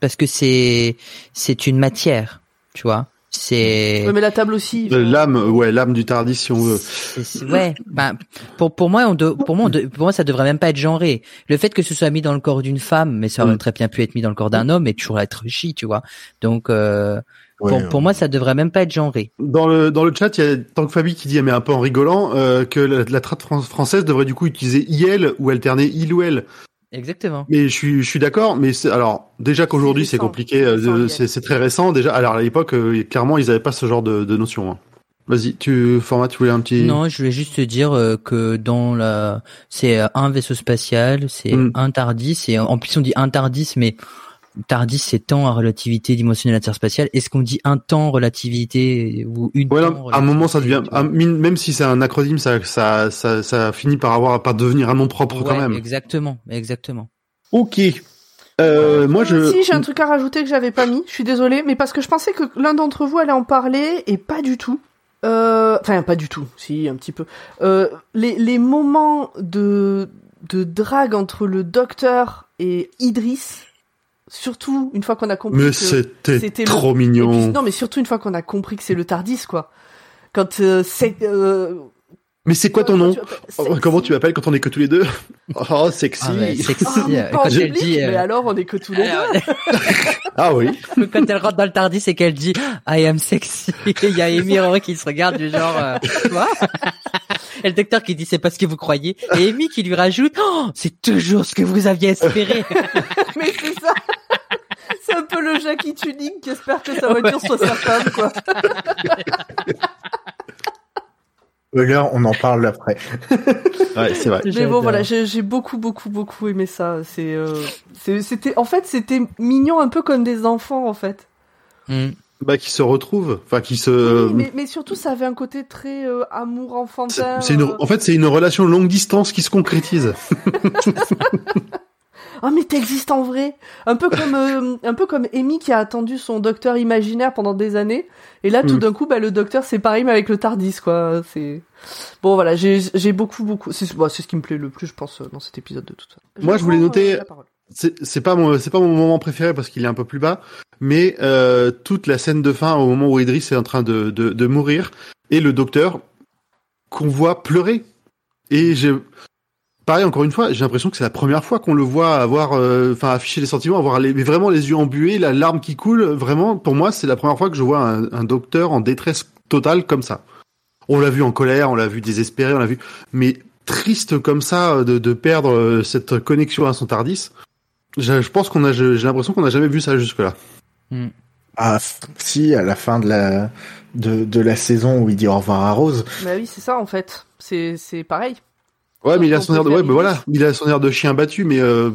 parce que c'est c'est une matière, tu vois. C'est. Ouais, mais la table aussi. Euh, l'âme, ouais, l'âme du TARDIS, si on veut. C'est, c'est, ouais. Bah, pour pour moi, on de, pour moi, on de, pour moi, ça devrait même pas être genré. Le fait que ce soit mis dans le corps d'une femme, mais ça aurait très bien pu être mis dans le corps d'un homme et toujours être chi, tu vois. Donc. Euh, Ouais, pour, pour moi, ça devrait même pas être genré. Dans le dans le chat, il y a Tank Fabi qui dit, mais un peu en rigolant, euh, que la, la trad française devrait du coup utiliser il ou alterner il ou elle. Exactement. Mais je suis je suis d'accord, mais c'est, alors déjà qu'aujourd'hui c'est, c'est compliqué, euh, c'est, c'est très récent déjà. Alors à l'époque, euh, clairement, ils avaient pas ce genre de, de notion. Hein. Vas-y, tu Format, tu voulais un petit. Non, je voulais juste te dire euh, que dans la c'est un vaisseau spatial, c'est mm. un TARDIS, et en plus on dit un TARDIS, mais TARDIS, c'est temps à relativité dimensionnelle interspatiale. Est-ce qu'on dit un temps relativité ou une ouais, temps à un moment, ça devient, un, même si c'est un acronyme, ça, ça, ça, ça finit par avoir, par devenir un nom propre ouais, quand même. Exactement, exactement. Ok. Euh, moi, je. Si, j'ai un truc à rajouter que j'avais pas mis. Je suis désolée, mais parce que je pensais que l'un d'entre vous allait en parler et pas du tout. Euh, enfin, pas du tout. Si, un petit peu. Euh, les, les moments de, de drague entre le docteur et Idris. Surtout une fois qu'on a compris mais que c'était, c'était trop le... mignon. Puis, non mais surtout une fois qu'on a compris que c'est le TARDIS quoi. Quand euh, c'est euh... mais c'est quoi ton nom tu comment tu m'appelles quand on est que tous les deux? Oh sexy. Ah ouais, sexy. Oh, quand elle dit euh... mais alors on est que tous les deux. Ah oui. Quand elle rentre dans le TARDIS et qu'elle dit I am sexy, il y a Amy et Rory qui se regardent du genre euh, quoi. Et le docteur qui dit c'est pas ce que vous croyez et Amy qui lui rajoute oh, c'est toujours ce que vous aviez espéré. Mais c'est ça. C'est un peu le Jackie Tuning qui espère que sa voiture ouais. soit sa femme, quoi. L'heure, on en parle après. Ouais, c'est vrai. Mais j'adore. Bon, voilà, j'ai, j'ai beaucoup, beaucoup, beaucoup aimé ça. C'est, euh, c'est, c'était, en fait, c'était mignon, un peu comme des enfants, en fait. Mm. Bah, qui se retrouvent, enfin, qui se. Oui, mais, mais surtout, ça avait un côté très euh, amour enfantin. C'est, c'est une, en fait, c'est une relation longue distance qui se concrétise. Ah mais t'existes en vrai, un peu comme euh, un peu comme Amy qui a attendu son docteur imaginaire pendant des années et là tout d'un coup bah le docteur c'est pareil mais avec le TARDIS quoi. C'est bon voilà j'ai j'ai beaucoup beaucoup c'est bah, c'est ce qui me plaît le plus je pense dans cet épisode de tout ça. Moi je voulais noter c'est c'est pas mon c'est pas mon moment préféré parce qu'il est un peu plus bas mais euh, toute la scène de fin au moment où Idris est en train de de, de mourir et le docteur qu'on voit pleurer et j'ai pareil, encore une fois, j'ai l'impression que c'est la première fois qu'on le voit avoir, enfin, euh, afficher les sentiments, avoir les, mais vraiment les yeux embués, la larme qui coule. Vraiment, pour moi, c'est la première fois que je vois un, un docteur en détresse totale comme ça. On l'a vu en colère, on l'a vu désespéré, on l'a vu, mais triste comme ça de, de perdre cette connexion à son TARDIS. Je, je pense qu'on a, je, j'ai l'impression qu'on n'a jamais vu ça jusque-là. Mm. Ah, si, à la fin de la, de, de la saison où il dit au revoir à Rose. Bah oui, c'est ça en fait. C'est, c'est pareil. Ouais, mais il a son air de, ouais, ben voilà, il a son air de chien battu, mais euh...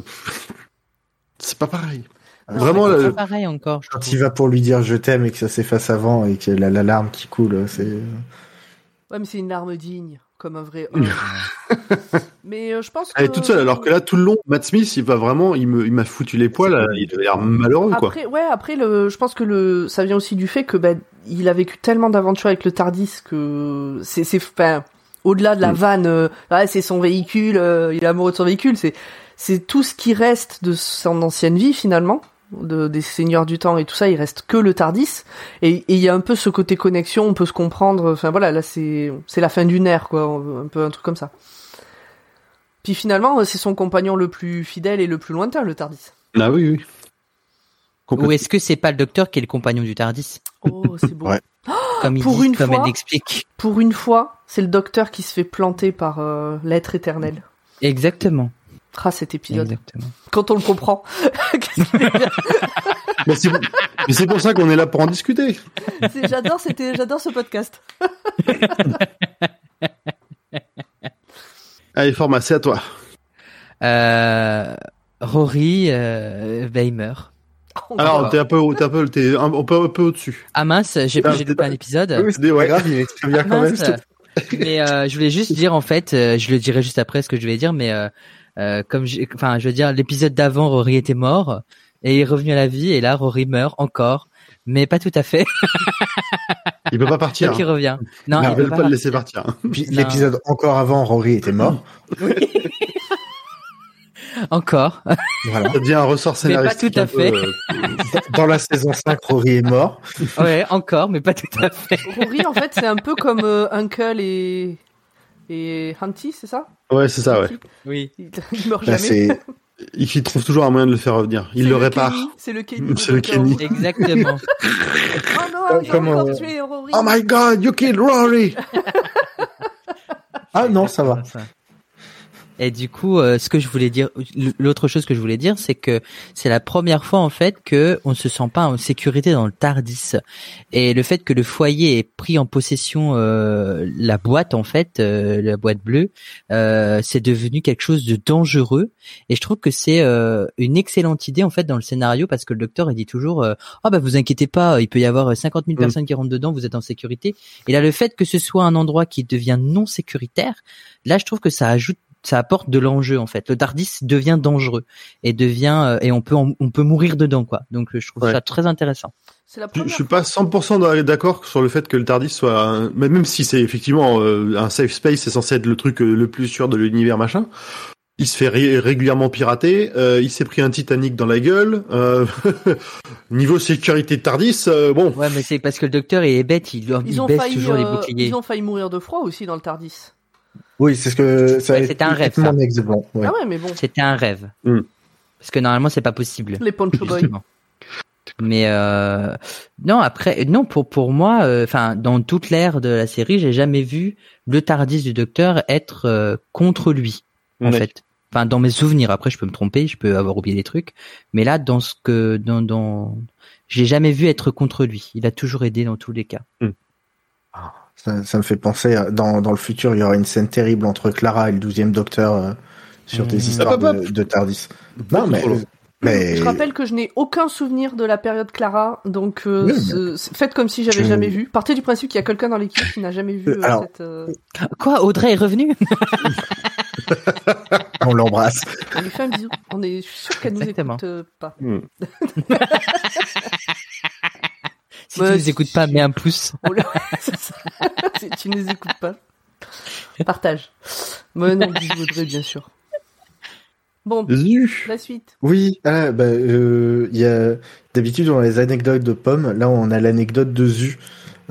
c'est pas pareil. Non, vraiment, c'est le... pas pareil encore. Quand il va pour lui dire je t'aime et que ça s'efface avant et que la, la larme qui coule, c'est. Ouais, mais c'est une larme digne, comme un vrai homme. Mais euh, je pense que. Elle est toute seule, alors que là, tout le long, Matt Smith, il va vraiment, il me, il m'a foutu les poils, là, il a l'air malheureux, après, quoi. Ouais, après, le, je pense que le, ça vient aussi du fait que, ben, il a vécu tellement d'aventures avec le TARDIS que c'est, c'est, enfin. Au-delà de la vanne, euh, ah, c'est son véhicule, euh, il est amoureux de son véhicule, c'est c'est tout ce qui reste de son ancienne vie finalement, de, des seigneurs du temps et tout ça, il reste que le TARDIS. Et il y a un peu ce côté connexion, on peut se comprendre. Enfin voilà, là c'est c'est la fin d'une ère quoi, un peu un truc comme ça. Puis finalement, c'est son compagnon le plus fidèle et le plus lointain, le TARDIS. Ah oui, oui. Ou est-ce que c'est pas le docteur qui est le compagnon du TARDIS? Oh, c'est beau. Ouais. Comme il dit, comme elle l'explique. Pour une fois, c'est le docteur qui se fait planter par euh, l'être éternel. Exactement. Ah, cet épisode. Exactement. Quand on le comprend. Qu'est-ce qu'il y a? Mais c'est, pour... Mais c'est pour ça qu'on est là pour en discuter. C'est... J'adore, c'était... J'adore ce podcast. Allez, Format, c'est à toi. Euh... Rory euh... ben, il meurt. Alors, t'es un peu, t'es un peu, t'es un, un, peu, un peu au-dessus. Ah mince, j'ai, ah, j'ai loupé un épisode. Oui, c'est ouais, grave, il explique bien ah quand mince. Même. Mais euh, je voulais juste dire, en fait, euh, je le dirai juste après ce que je vais dire, mais euh, euh, comme, enfin, je veux dire, l'épisode d'avant, Rory était mort et il est revenu à la vie, et là, Rory meurt encore, mais pas tout à fait. Il peut pas partir. Donc, il revient. Non, non, ils veulent pas, pas le laisser partir. Puis non. L'épisode encore avant, Rory était mort. Oui. Encore. Voilà. Ça devient un ressort scénaristique. Mais pas tout à fait. Peu, euh, dans la saison cinq, Rory est mort. Ouais, encore, mais pas tout à fait. Rory, en fait, c'est un peu comme euh, Uncle et et Hunty, c'est ça? Ouais, c'est ça, Hunty. Ouais. Oui. Il meurt jamais. Là, c'est... Il trouve toujours un moyen de le faire revenir. Il c'est le, le répare. Kenny. C'est le Kenny. C'est le Kenny. Exactement. Oh non, j'ai Comment... encore tué Rory. Oh my God, you killed Rory. Ah non, ça va. Ça. Et du coup, euh, ce que je voulais dire, l'autre chose que je voulais dire, c'est que c'est la première fois en fait que on se sent pas en sécurité dans le TARDIS. Et le fait que le foyer ait pris en possession euh, la boîte en fait, euh, la boîte bleue, euh, c'est devenu quelque chose de dangereux. Et je trouve que c'est euh, une excellente idée en fait dans le scénario, parce que le docteur il dit toujours, euh, oh bah vous inquiétez pas, il peut y avoir cinquante mille mmh. personnes qui rentrent dedans, vous êtes en sécurité. Et là, le fait que ce soit un endroit qui devient non sécuritaire, là je trouve que ça ajoute. Ça apporte de l'enjeu en fait. Le TARDIS devient dangereux et devient euh, et on peut en, on peut mourir dedans quoi. Donc je trouve ouais. ça très intéressant. C'est la première je, je suis pas cent pour cent d'accord sur le fait que le TARDIS soit un... même si c'est effectivement euh, un safe space, c'est censé être le truc euh, le plus sûr de l'univers machin. Il se fait ré- régulièrement pirater, euh, il s'est pris un Titanic dans la gueule. Euh, niveau sécurité TARDIS, euh, bon. Ouais, mais c'est parce que le docteur il est bête, il, il baisse failli, toujours euh, les boucliers. Ils ont failli mourir de froid aussi dans le TARDIS. Oui, c'est ce que ça ouais, c'était un rêve. Ça. Ex- bon, ouais. Ah ouais, mais bon. C'était un rêve. Mm. Parce que normalement, c'est pas possible. Les Poncho Boys. Mais euh... non, après, non pour pour moi, enfin, euh, dans toute l'ère de la série, j'ai jamais vu le TARDIS du Docteur être euh, contre lui, ouais. en fait. Enfin, dans mes souvenirs. Après, je peux me tromper, je peux avoir oublié des trucs. Mais là, dans ce que dans dans, j'ai jamais vu être contre lui. Il a toujours aidé dans tous les cas. Mm. Oh. Ça, ça me fait penser, dans, dans le futur, il y aura une scène terrible entre Clara et le douzième docteur euh, sur mmh. des histoires de, de TARDIS. Non, mais, mais... Je rappelle que je n'ai aucun souvenir de la période Clara, donc euh, oui, mais... c'est, faites comme si j'avais je... jamais vu. Partez du principe qu'il y a quelqu'un dans l'équipe qui n'a jamais vu euh, Alors... cette... Euh... Quoi, Audrey est revenue? On l'embrasse. On lui fait un bisou. On est sûr qu'elle ne nous écoute euh, pas. Mmh. Si bah, tu ne les écoutes si... pas, mets un pouce. Oh là, c'est ça. Si tu ne les écoutes pas, partage. Moi, non, je voudrais, bien sûr. Bon, Zuf. La suite. Oui, ah, bah, euh, y a... d'habitude, on a les anecdotes de Pomme. Là, on a l'anecdote de Zu.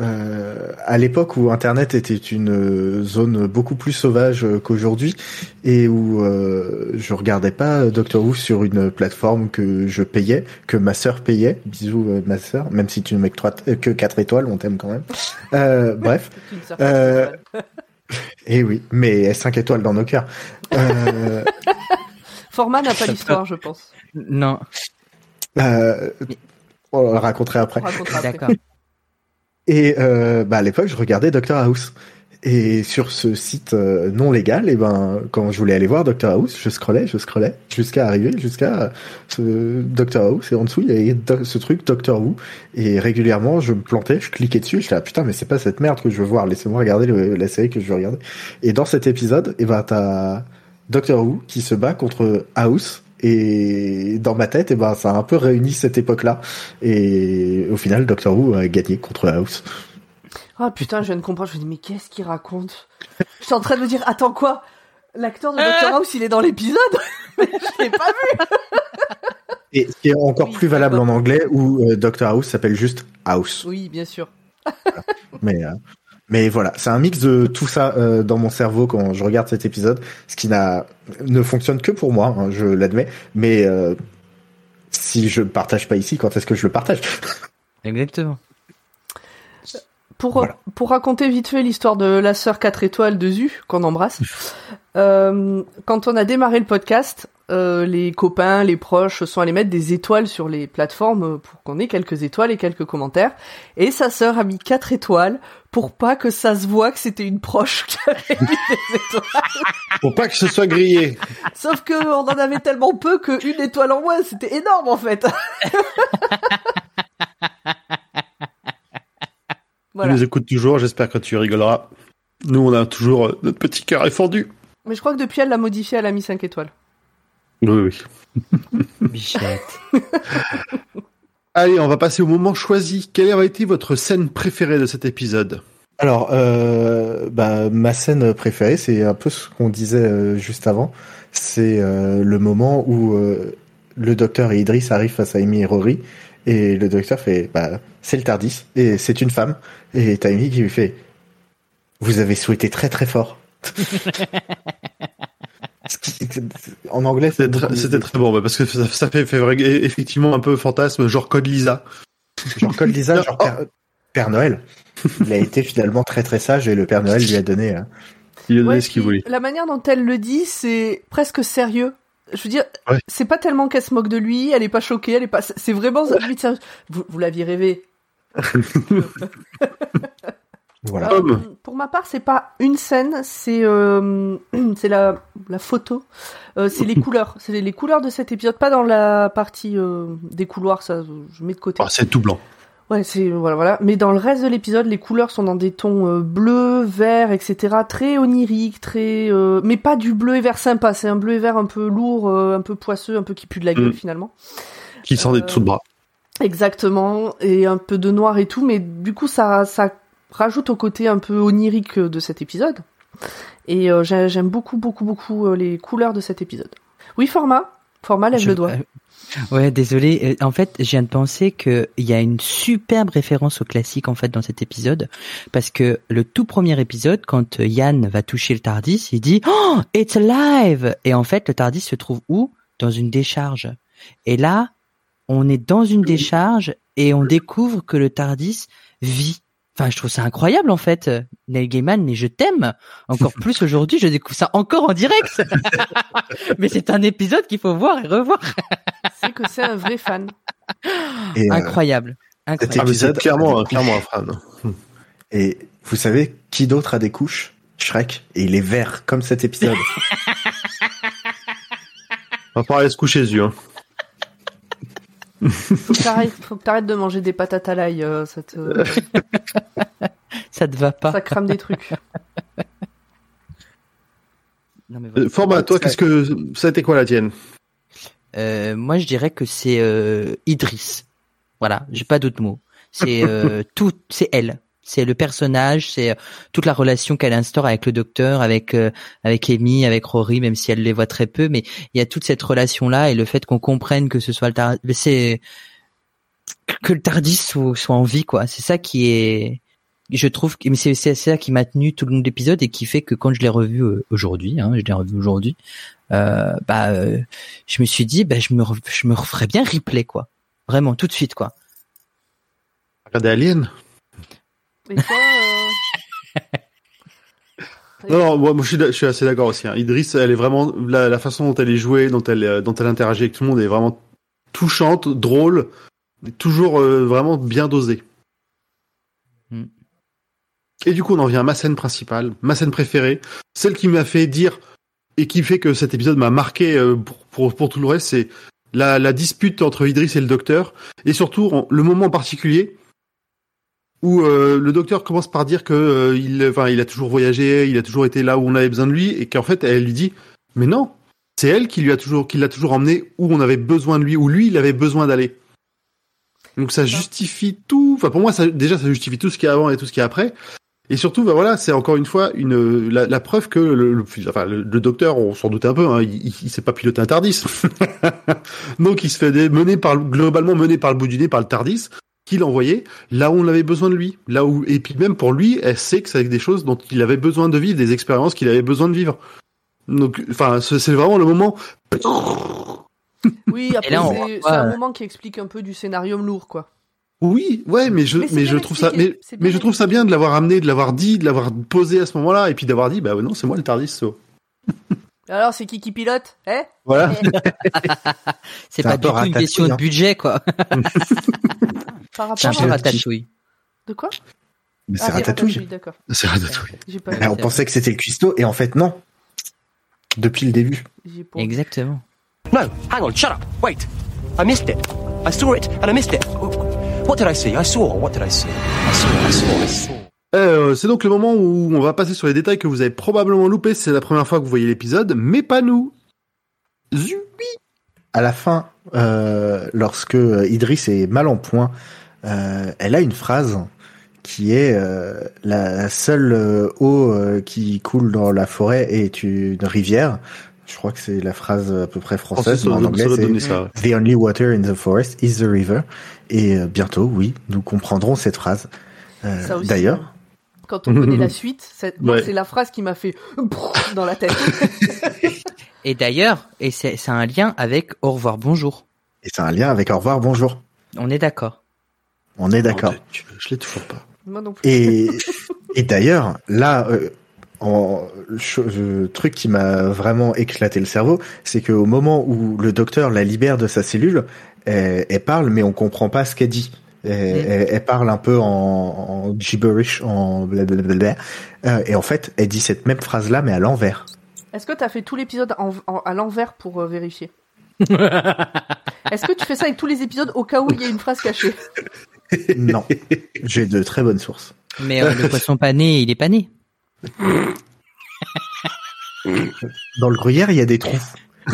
Euh, à l'époque où Internet était une zone beaucoup plus sauvage qu'aujourd'hui et où euh, je regardais pas Doctor Who sur une plateforme que je payais, que ma sœur payait, bisous euh, ma sœur, même si tu ne mets que, trois, que quatre étoiles, on t'aime quand même. Euh, bref. Euh, et oui, mais cinq étoiles dans nos cœurs. Euh... Format n'a pas l'histoire, je pense. Non. Euh, on le raconterait après. On racontera après. D'accord. Et euh, bah à l'époque, je regardais Doctor House. Et sur ce site euh, non légal, et ben quand je voulais aller voir Doctor House, je scrollais, je scrollais, jusqu'à arriver, jusqu'à ce Doctor House. Et en dessous, il y avait do- ce truc Doctor Who. Et régulièrement, je me plantais, je cliquais dessus, j'étais là, putain, mais c'est pas cette merde que je veux voir. Laissez-moi regarder le, la série que je veux regarder. Et dans cet épisode, et ben t'as Doctor Who qui se bat contre House. Et dans ma tête, et eh ben ça a un peu réuni cette époque-là. Et au final, Doctor Who a gagné contre House. Ah putain, je viens de comprendre. Je me dis mais qu'est-ce qu'il raconte? Je suis en train de me dire attends quoi? L'acteur de Doctor House, il est dans l'épisode, mais je l'ai pas vu. Et ce qui est encore oui, plus valable bon. En anglais où Doctor House s'appelle juste House. Oui, bien sûr. Voilà. Mais euh, Mais voilà, c'est un mix de tout ça euh, dans mon cerveau quand je regarde cet épisode, ce qui n'a ne fonctionne que pour moi, hein, je l'admets, mais euh, si je ne partage pas ici, quand est-ce que je le partage ? Exactement. Pour, voilà. Pour raconter vite fait l'histoire de la sœur quatre étoiles de Zu, qu'on embrasse, euh, quand on a démarré le podcast, euh, les copains, les proches sont allés mettre des étoiles sur les plateformes pour qu'on ait quelques étoiles et quelques commentaires. Et sa sœur a mis quatre étoiles pour pas que ça se voit que c'était une proche qui avait mis des étoiles. Pour pas que ce soit grillé. Sauf que on en avait tellement peu qu'une étoile en moins, c'était énorme en fait. Voilà. On nous écoute toujours, j'espère que tu rigoleras. Nous, on a toujours notre petit cœur effondu. Mais je crois que depuis, elle l'a modifié, elle a mis cinq étoiles. Oui, oui. Bichette. Allez, on va passer au moment choisi. Quelle a été votre scène préférée de cet épisode ? Alors, euh, bah, ma scène préférée, c'est un peu ce qu'on disait euh, juste avant. C'est euh, le moment où euh, le docteur et Idris arrivent face à Amy et Rory. Et le docteur fait, bah, c'est le TARDIS, et c'est une femme. Et t'as Amy qui lui fait, vous avez souhaité très très fort. En anglais, c'était, tr- c'était très bon, parce que ça, ça fait, fait effectivement un peu fantasme, genre Code Lisa. Genre Code Lisa, genre oh. Père, Père Noël. Il a été finalement très très sage, et le Père Noël lui a donné, hein. Il lui a donné ouais, ce qu'il voulait. La manière dont elle le dit, c'est presque sérieux. Je veux dire, ouais. C'est pas tellement qu'elle se moque de lui, elle est pas choquée, elle est pas. C'est vraiment. Vous, vous l'aviez rêvé. Voilà. Euh, pour ma part, c'est pas une scène, c'est euh, c'est la la photo, euh, c'est les couleurs, c'est les, les couleurs de cet épisode, pas dans la partie euh, des couloirs, ça je mets de côté. Ah, c'est tout blanc. Ouais, c'est voilà voilà. Mais dans le reste de l'épisode, les couleurs sont dans des tons euh, bleu, vert, et cetera. Très onirique, très euh, mais pas du bleu et vert sympa. C'est un bleu et vert un peu lourd, euh, un peu poisseux, un peu qui pue de la gueule mmh. finalement. Qui sent des dessous de bras. Exactement, et un peu de noir et tout. Mais du coup, ça ça rajoute au côté un peu onirique de cet épisode. Et euh, j'aime beaucoup beaucoup beaucoup les couleurs de cet épisode. Oui, format, format lève Je... le doigt. Ouais, désolé. En fait, je viens de penser que il y a une superbe référence au classique en fait dans cet épisode, parce que le tout premier épisode, quand Yann va toucher le TARDIS, il dit "Oh, it's alive!" Et en fait, le TARDIS se trouve où ? Dans une décharge. Et là, on est dans une décharge et on découvre que le TARDIS vit. Enfin, je trouve ça incroyable en fait, Neil Gaiman, mais je t'aime encore plus aujourd'hui, je découvre ça encore en direct. Mais c'est un épisode qu'il faut voir et revoir. C'est que c'est un vrai fan. Et incroyable. Euh, incroyable. Cet épisode, ah, clairement, clairement un fan. Et vous savez qui d'autre a des couches ? Shrek, et il est vert comme cet épisode. On va pas aller se coucher dessus, hein. Faut que t'arrêtes, faut que t'arrêtes de manger des patates à l'ail, euh, ça te euh, ça te va pas. Ça crame des trucs. Non mais voilà. Format, toi, qu'est-ce que c'était quoi la tienne ? euh, Moi, je dirais que c'est euh, Idris. Voilà, j'ai pas d'autres mots. C'est euh, tout, c'est elle, c'est le personnage, c'est toute la relation qu'elle instaure avec le docteur, avec euh, avec Amy, avec Rory, même si elle les voit très peu, mais il y a toute cette relation là et le fait qu'on comprenne que ce soit le TARDIS, c'est que le TARDIS soit, soit en vie quoi, c'est ça qui est, je trouve, mais c'est, c'est ça qui m'a tenu tout le long de l'épisode et qui fait que quand je l'ai revu aujourd'hui, hein, je l'ai revu aujourd'hui, euh, bah euh, je me suis dit bah je me re... je me referais bien replay quoi, vraiment tout de suite quoi. Regardez Alien. Mais toi, euh... non, non, moi, moi je, suis, je suis assez d'accord aussi. Hein. Idris, elle est vraiment la, la façon dont elle est jouée, dont elle, dont elle interagit avec tout le monde est vraiment touchante, drôle, toujours euh, vraiment bien dosée. Mm. Et du coup, on en vient à ma scène principale, ma scène préférée, celle qui m'a fait dire et qui fait que cet épisode m'a marqué euh, pour, pour, pour tout le reste, c'est la, la dispute entre Idris et le docteur, et surtout en, le moment en particulier. Où euh, le docteur commence par dire que euh, il, enfin, il a toujours voyagé, il a toujours été là où on avait besoin de lui, et qu'en fait, elle lui dit, mais non, c'est elle qui lui a toujours, qui l'a toujours emmené où on avait besoin de lui, où lui, il avait besoin d'aller. Donc ça justifie tout. Enfin, pour moi, ça, déjà, ça justifie tout ce qu'il y a avant et tout ce qu'il y a après. Et surtout, ben voilà, c'est encore une fois une la, la preuve que le, le, enfin, le, le docteur, on s'en doute un peu, hein, il, il, il sait pas piloter un TARDIS. Donc il se fait mener par globalement mené par le bout du nez par le TARDIS. qui l'envoyait là où on avait besoin de lui, là où, et puis même pour lui, elle sait que c'est des choses dont il avait besoin de vivre, des expériences qu'il avait besoin de vivre. Donc, enfin, c'est vraiment le moment. Oui, après, là, c'est, ouais. c'est un moment qui explique un peu du scénarium lourd, quoi. Oui, ouais, mais je, mais, mais je trouve expliqué. ça, mais, mais je expliqué. trouve ça bien de l'avoir amené, de l'avoir dit, de l'avoir posé à ce moment-là, et puis d'avoir dit, bah non, c'est moi le TARDIS. So. Alors, c'est qui qui pilote, hein ? Voilà. C'est ça, pas du tout une question de budget, quoi. Par rapport à Ratatouille. De quoi ? Mais c'est ah, Ratatouille. Ratatouille, d'accord. C'est Ratatouille. J'ai pas Alors, on pensait que c'était le cuistot, et en fait, non. Depuis le début. Exactement. No, hang on, shut up, wait. I missed it. I saw it and I missed it. What did I see? I saw. What did I see? I saw. I saw. I saw. Euh, c'est donc le moment où on va passer sur les détails que vous avez probablement loupés. C'est la première fois que vous voyez l'épisode, mais pas nous. Zubi. À la fin, euh, lorsque Idris est mal en point, euh, elle a une phrase qui est euh, la seule euh, eau euh, qui coule dans la forêt est une rivière. Je crois que c'est la phrase à peu près française, mais en anglais, c'est ça, ouais. The only water in the forest is the river. Et euh, bientôt, oui, nous comprendrons cette phrase. Euh, ça aussi, d'ailleurs, quand on connaît la suite, c'est, ouais. c'est la phrase qui m'a fait dans la tête. Et d'ailleurs, et c'est, c'est un lien avec Au revoir, bonjour. Et c'est un lien avec Au revoir, bonjour. On est d'accord. On est d'accord. Oh, je, je l'ai toujours pas. Moi non plus. Et, et d'ailleurs, là. Euh, En, le truc qui m'a vraiment éclaté le cerveau, c'est qu'au moment où le docteur la libère de sa cellule, elle, elle parle, mais on comprend pas ce qu'elle dit. Elle, elle, elle parle un peu en, en gibberish, en blablabla. Euh, et en fait, elle dit cette même phrase-là, mais à l'envers. Est-ce que t'as fait tout l'épisode en, en, à l'envers pour euh, vérifier ? Est-ce que tu fais ça avec tous les épisodes au cas où il y a une phrase cachée ? Non, j'ai de très bonnes sources. Mais euh, le poisson pané, il est pané. Dans le gruyère, il y a des trous.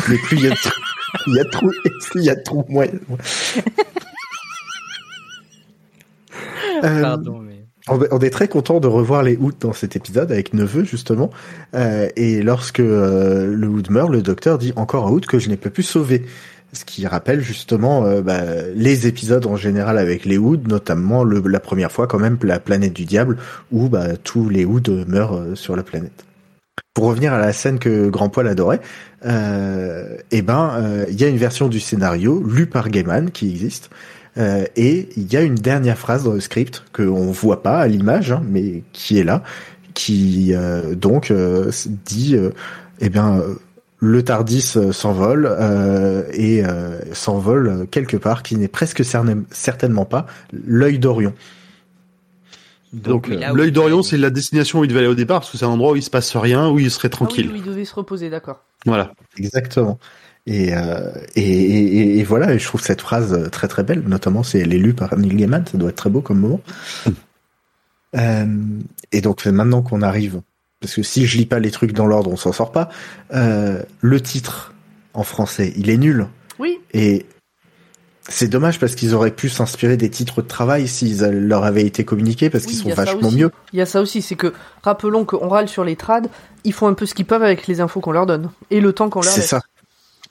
Mais plus il y a de trous, il y a de trous, il y a de trous moins. Pardon, mais... euh, on est très content de revoir les Ood dans cet épisode avec Neveu justement. Euh, et lorsque euh, le Ood meurt, le docteur dit encore un Ood que je n'ai pas pu sauver. Ce qui rappelle justement euh, bah, les épisodes en général avec les Ood, notamment le, la première fois quand même, la planète du diable, où bah, tous les Ood meurent euh, sur la planète. Pour revenir à la scène que Grand Poil adorait, euh, et ben il euh, y a une version du scénario lue par Gaiman qui existe, euh, et il y a une dernière phrase dans le script qu'on voit pas à l'image, hein, mais qui est là, qui euh, donc euh, dit, euh, et ben euh, le TARDIS s'envole euh, et euh, s'envole quelque part qui n'est presque cerne- certainement pas l'œil d'Orion. Donc, Donc l'œil d'Orion, c'est la destination où il devait aller au départ, parce que c'est un endroit où il se passe rien, où il serait tranquille. Ah oui, où il devait se reposer, d'accord. Voilà. Exactement. Et, euh, et, et, et voilà, je trouve cette phrase très très belle, notamment c'est elle est lue par Neil Gaiman, ça doit être très beau comme moment. euh, et donc maintenant qu'on arrive... Parce que si je lis pas les trucs dans l'ordre, on s'en sort pas. Euh, le titre en français, il est nul. Oui. Et c'est dommage parce qu'ils auraient pu s'inspirer des titres de travail s'ils leur avaient été communiqués parce oui, qu'ils sont vachement mieux. Il y a ça aussi, c'est que rappelons qu'on râle sur les trad, ils font un peu ce qu'ils peuvent avec les infos qu'on leur donne et le temps qu'on leur laisse. C'est ça.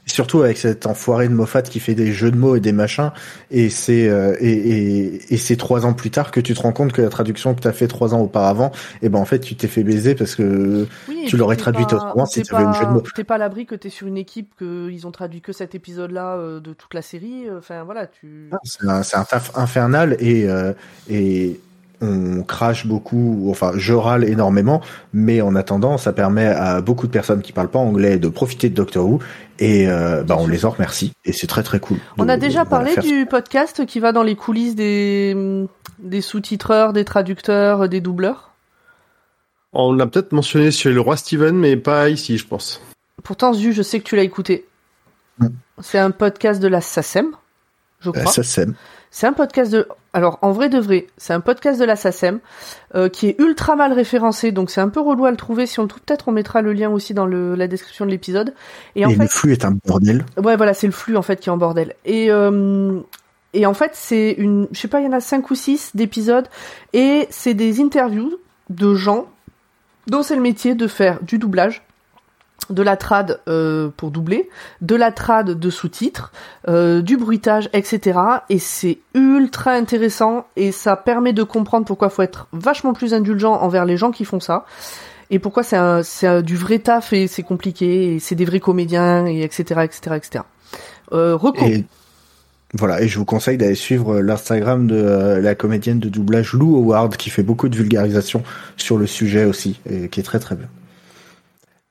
Surtout avec cet enfoiré de Moffat qui fait des jeux de mots et des machins, et c'est euh, et, et, et c'est trois ans plus tard que tu te rends compte que la traduction que t'as fait trois ans auparavant, et ben en fait tu t'es fait baiser parce que oui, tu l'aurais traduite autrement si t'avais un jeu de mots. T'es pas à l'abri que t'es sur une équipe que ils ont traduit que cet épisode-là euh, de toute la série. Enfin voilà, tu. Ah, c'est, un, c'est un taf infernal et euh, et. On crache beaucoup, enfin je râle énormément, mais en attendant, ça permet à beaucoup de personnes qui parlent pas anglais de profiter de Doctor Who et euh, bah on les en remercie et c'est très très cool. On de, a déjà de, parlé de du podcast qui va dans les coulisses des des sous-titreurs, des traducteurs, des doubleurs. On l'a peut-être mentionné chez le Roi Steven, mais pas ici, je pense. Pourtant, Zu, je sais que tu l'as écouté. Mm. C'est un podcast de la SACEM, je crois. La SACEM. C'est un podcast de... Alors, en vrai de vrai, c'est un podcast de la SACEM euh, qui est ultra mal référencé, donc c'est un peu relou à le trouver. Si on le trouve, peut-être on mettra le lien aussi dans le, la description de l'épisode. Et en fait, le flux est un bordel. Ouais, voilà, c'est le flux en fait qui est en bordel. Et, euh, et en fait, c'est une... Je sais pas, il y en a cinq ou six d'épisodes, et c'est des interviews de gens dont c'est le métier de faire du doublage, de la trad euh, pour doubler, de la trad de sous-titres, euh, du bruitage, et cetera. Et c'est ultra intéressant et ça permet de comprendre pourquoi faut être vachement plus indulgent envers les gens qui font ça et pourquoi c'est, un, c'est un, du vrai taf et c'est compliqué et c'est des vrais comédiens et etc etc etc. Euh, Reco. Et, voilà, et je vous conseille d'aller suivre l'Instagram de euh, la comédienne de doublage Lou Howard qui fait beaucoup de vulgarisation sur le sujet aussi et qui est très très bien.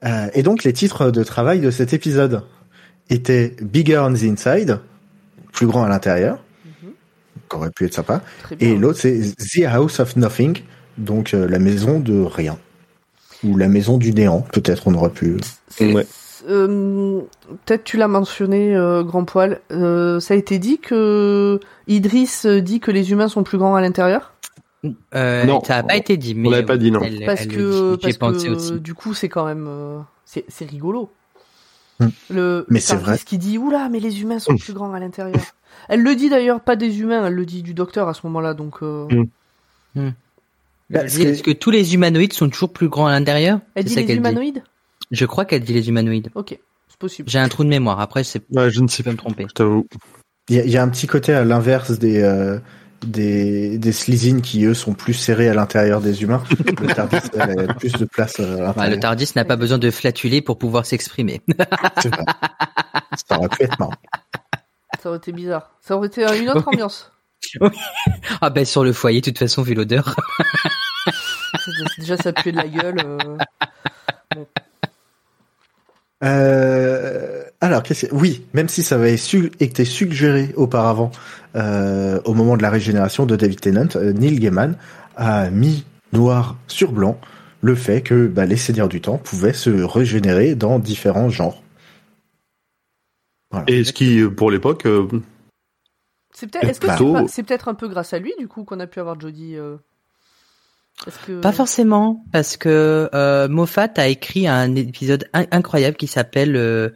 Euh, et donc, les titres de travail de cet épisode étaient Bigger on the Inside, plus grand à l'intérieur, mm-hmm. qui aurait pu être sympa, et l'autre c'est The House of Nothing, donc euh, la maison de rien, ou la maison du néant, peut-être on aurait pu... Ouais. Euh, peut-être tu l'as mentionné, euh, Grand Poil, euh, ça a été dit que Idris dit que les humains sont plus grands à l'intérieur ? Euh, non, ça n'a pas été dit, mais on l'avait pas dit non. Elle, parce elle, que, parce que aussi. Du coup, c'est quand même euh, c'est, c'est rigolo. Mmh. Le, mais le c'est vrai. Qui dit oula, mais les humains sont mmh. plus grands à l'intérieur. Elle le dit d'ailleurs pas des humains, elle le dit du docteur à ce moment-là, donc. Euh... Mmh. Mmh. Bah, dit, que... Est-ce que tous les humanoïdes sont toujours plus grands à l'intérieur ? Elle c'est dit ça les qu'elle humanoïdes ? Dit. Je crois qu'elle dit les humanoïdes. Ok, c'est possible. J'ai un trou de mémoire. Après, c'est. Ouais, je ne sais pas me tromper. Je t'avoue. Il y, y a un petit côté à l'inverse des. Euh... des des slizines qui eux sont plus serrés à l'intérieur des humains. Le TARDIS a plus de place à l'intérieur. Bah, le TARDIS n'a pas besoin de flatuler pour pouvoir s'exprimer. C'est vrai. Ça aurait pu être marrant. Ça aurait été bizarre. Ça aurait été une autre oui. ambiance. Oui. Ah ben sur le foyer de toute façon vu l'odeur. Déjà ça puait de la gueule. Euh... Bon. Euh, alors, qu'est-ce que... oui, même si ça avait su... été suggéré auparavant, euh, au moment de la régénération de David Tennant, euh, Neil Gaiman a mis noir sur blanc le fait que bah, les Seigneurs du Temps pouvaient se régénérer dans différents genres. Voilà. Et ce qui, pour l'époque, euh... c'est peut-être, est-ce que plutôt... c'est, pas... c'est peut-être un peu grâce à lui du coup qu'on a pu avoir Jodie. Euh... Parce que... Pas forcément, parce que euh, Moffat a écrit un épisode in- incroyable qui s'appelle, euh,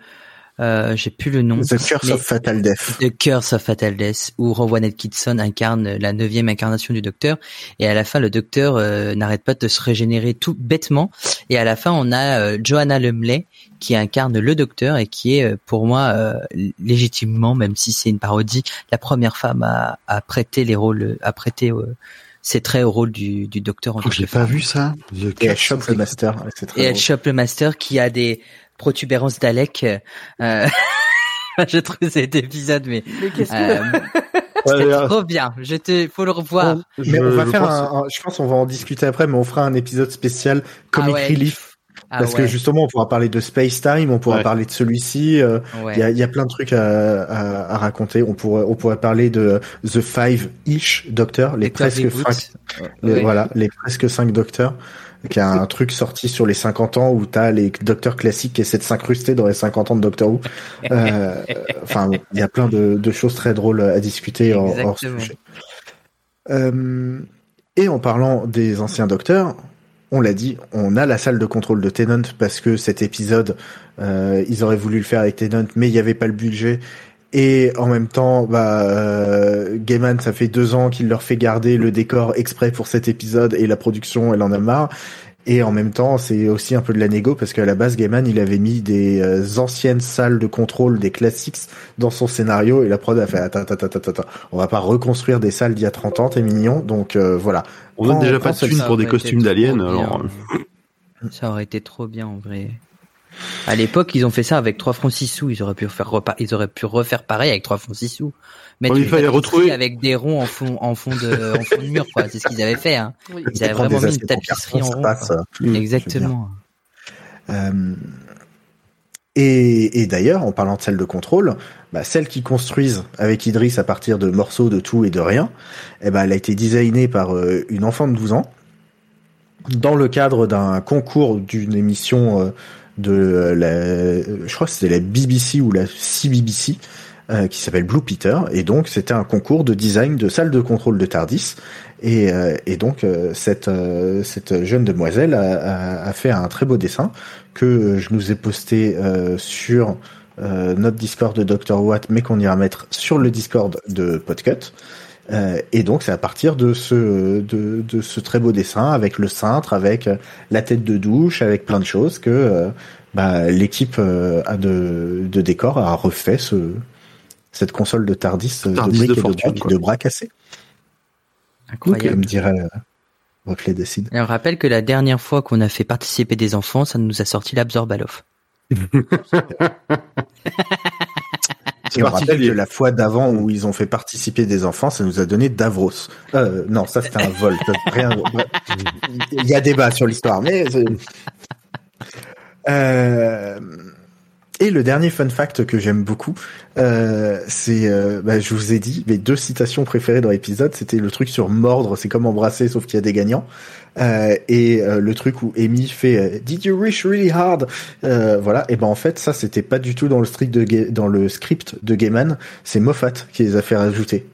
euh, j'ai plus le nom. The Curse of Fatal Death. The Curse of Fatal Death, où Rowan Atkinson incarne la neuvième incarnation du Docteur, et à la fin le Docteur euh, n'arrête pas de se régénérer tout bêtement, et à la fin on a euh, Joanna Lumley qui incarne le Docteur et qui est pour moi euh, légitimement, même si c'est une parodie, la première femme à, à prêter les rôles, à prêter. Euh, C'est très au rôle du, du docteur en tant que femme. J'ai pas vu ça. Et elle chope le master. C'est très et elle chope le master qui a des protubérances Dalek. Euh... je trouve cet épisode, mais. Mais qu'est-ce que. Euh... C'était ouais, trop bien. Je te, faut le revoir. On, mais je, on va faire pense... Un, un, je pense qu'on va en discuter après, mais on fera un épisode spécial Comic ah ouais. Relief. Ah parce ouais. que justement, on pourra parler de Space Time, on pourra ouais. parler de celui-ci. Euh, il ouais. y, a, y a plein de trucs à, à, à raconter. On pourrait, on pourrait parler de The Five-ish Docteurs, les Docteur presque cinq, ouais. les, ouais. voilà, les presque cinq Docteurs, qui a un truc sorti sur les cinquante ans où t'as les Docteurs classiques qui essaient de s'incruster dans les cinquante ans de Doctor Who. Euh, enfin, il y a plein de, de choses très drôles à discuter hors, hors sujet. Euh, et en parlant des anciens Docteurs. On l'a dit, on a la salle de contrôle de Tennant parce que cet épisode, euh, ils auraient voulu le faire avec Tennant, mais il n'y avait pas le budget. Et en même temps, bah, euh, Gaiman, ça fait deux ans qu'il leur fait garder le décor exprès pour cet épisode et la production, elle en a marre. Et en même temps, c'est aussi un peu de la négo parce qu'à la base, Gaiman, il avait mis des anciennes salles de contrôle des classiques dans son scénario et la prod a fait attends, attends, attends, attends, on va pas reconstruire des salles d'il y a trente ans, t'es mignon, donc euh, voilà. On n'a déjà pas de thunes pour des costumes d'aliens, alors. Ça aurait été trop bien, en vrai. À l'époque, ils ont fait ça avec trois francs six sous. Ils auraient pu faire repa- ils auraient pu refaire pareil avec trois francs six sous. Mettre oh, il fallait retrouver avec des ronds en fond en fond de en fond de mur quoi, c'est ce qu'ils avaient fait hein. Oui. Ils avaient vraiment mis une tapisserie en rond. Mmh, exactement. Euh, et et d'ailleurs, en parlant de celle de contrôle, bah celle qu'ils construisent avec Idris à partir de morceaux de tout et de rien, eh bah, ben elle a été designée par euh, une enfant de douze ans dans le cadre d'un concours d'une émission euh, de la, je crois que c'était la B B C ou la C B B C, euh, qui s'appelle Blue Peter, et donc c'était un concours de design de salle de contrôle de TARDIS, et, euh, et donc euh, cette, euh, cette jeune demoiselle a, a, a fait un très beau dessin que je nous ai posté euh, sur euh, notre Discord de Docteur Watt, mais qu'on ira mettre sur le Discord de Podcut, Euh, et donc c'est à partir de ce de, de ce très beau dessin avec le cintre, avec la tête de douche, avec plein de choses que euh, bah, l'équipe euh, de de décor a refait ce cette console de TARDIS, TARDIS de briques de, fortune, de, bras, de bras cassés. Incroyable. Comme dirait Reflet Décide. Et on rappelle que la dernière fois qu'on a fait participer des enfants, ça nous a sorti l'Absorbaloff. Et on rappelle que la fois d'avant où ils ont fait participer des enfants, ça nous a donné Davros. Euh, non, ça c'était un vol. Rien... Il y a débat sur l'histoire, mais. Euh... Et le dernier fun fact que j'aime beaucoup, euh, c'est, euh, bah, je vous ai dit, mes deux citations préférées dans l'épisode, c'était le truc sur mordre, c'est comme embrasser, sauf qu'il y a des gagnants, euh, et euh, le truc où Amy fait euh, Did you wish really hard, euh, voilà, et ben en fait ça c'était pas du tout dans le script de Ga- dans le script de Gaiman, c'est Moffat qui les a fait rajouter,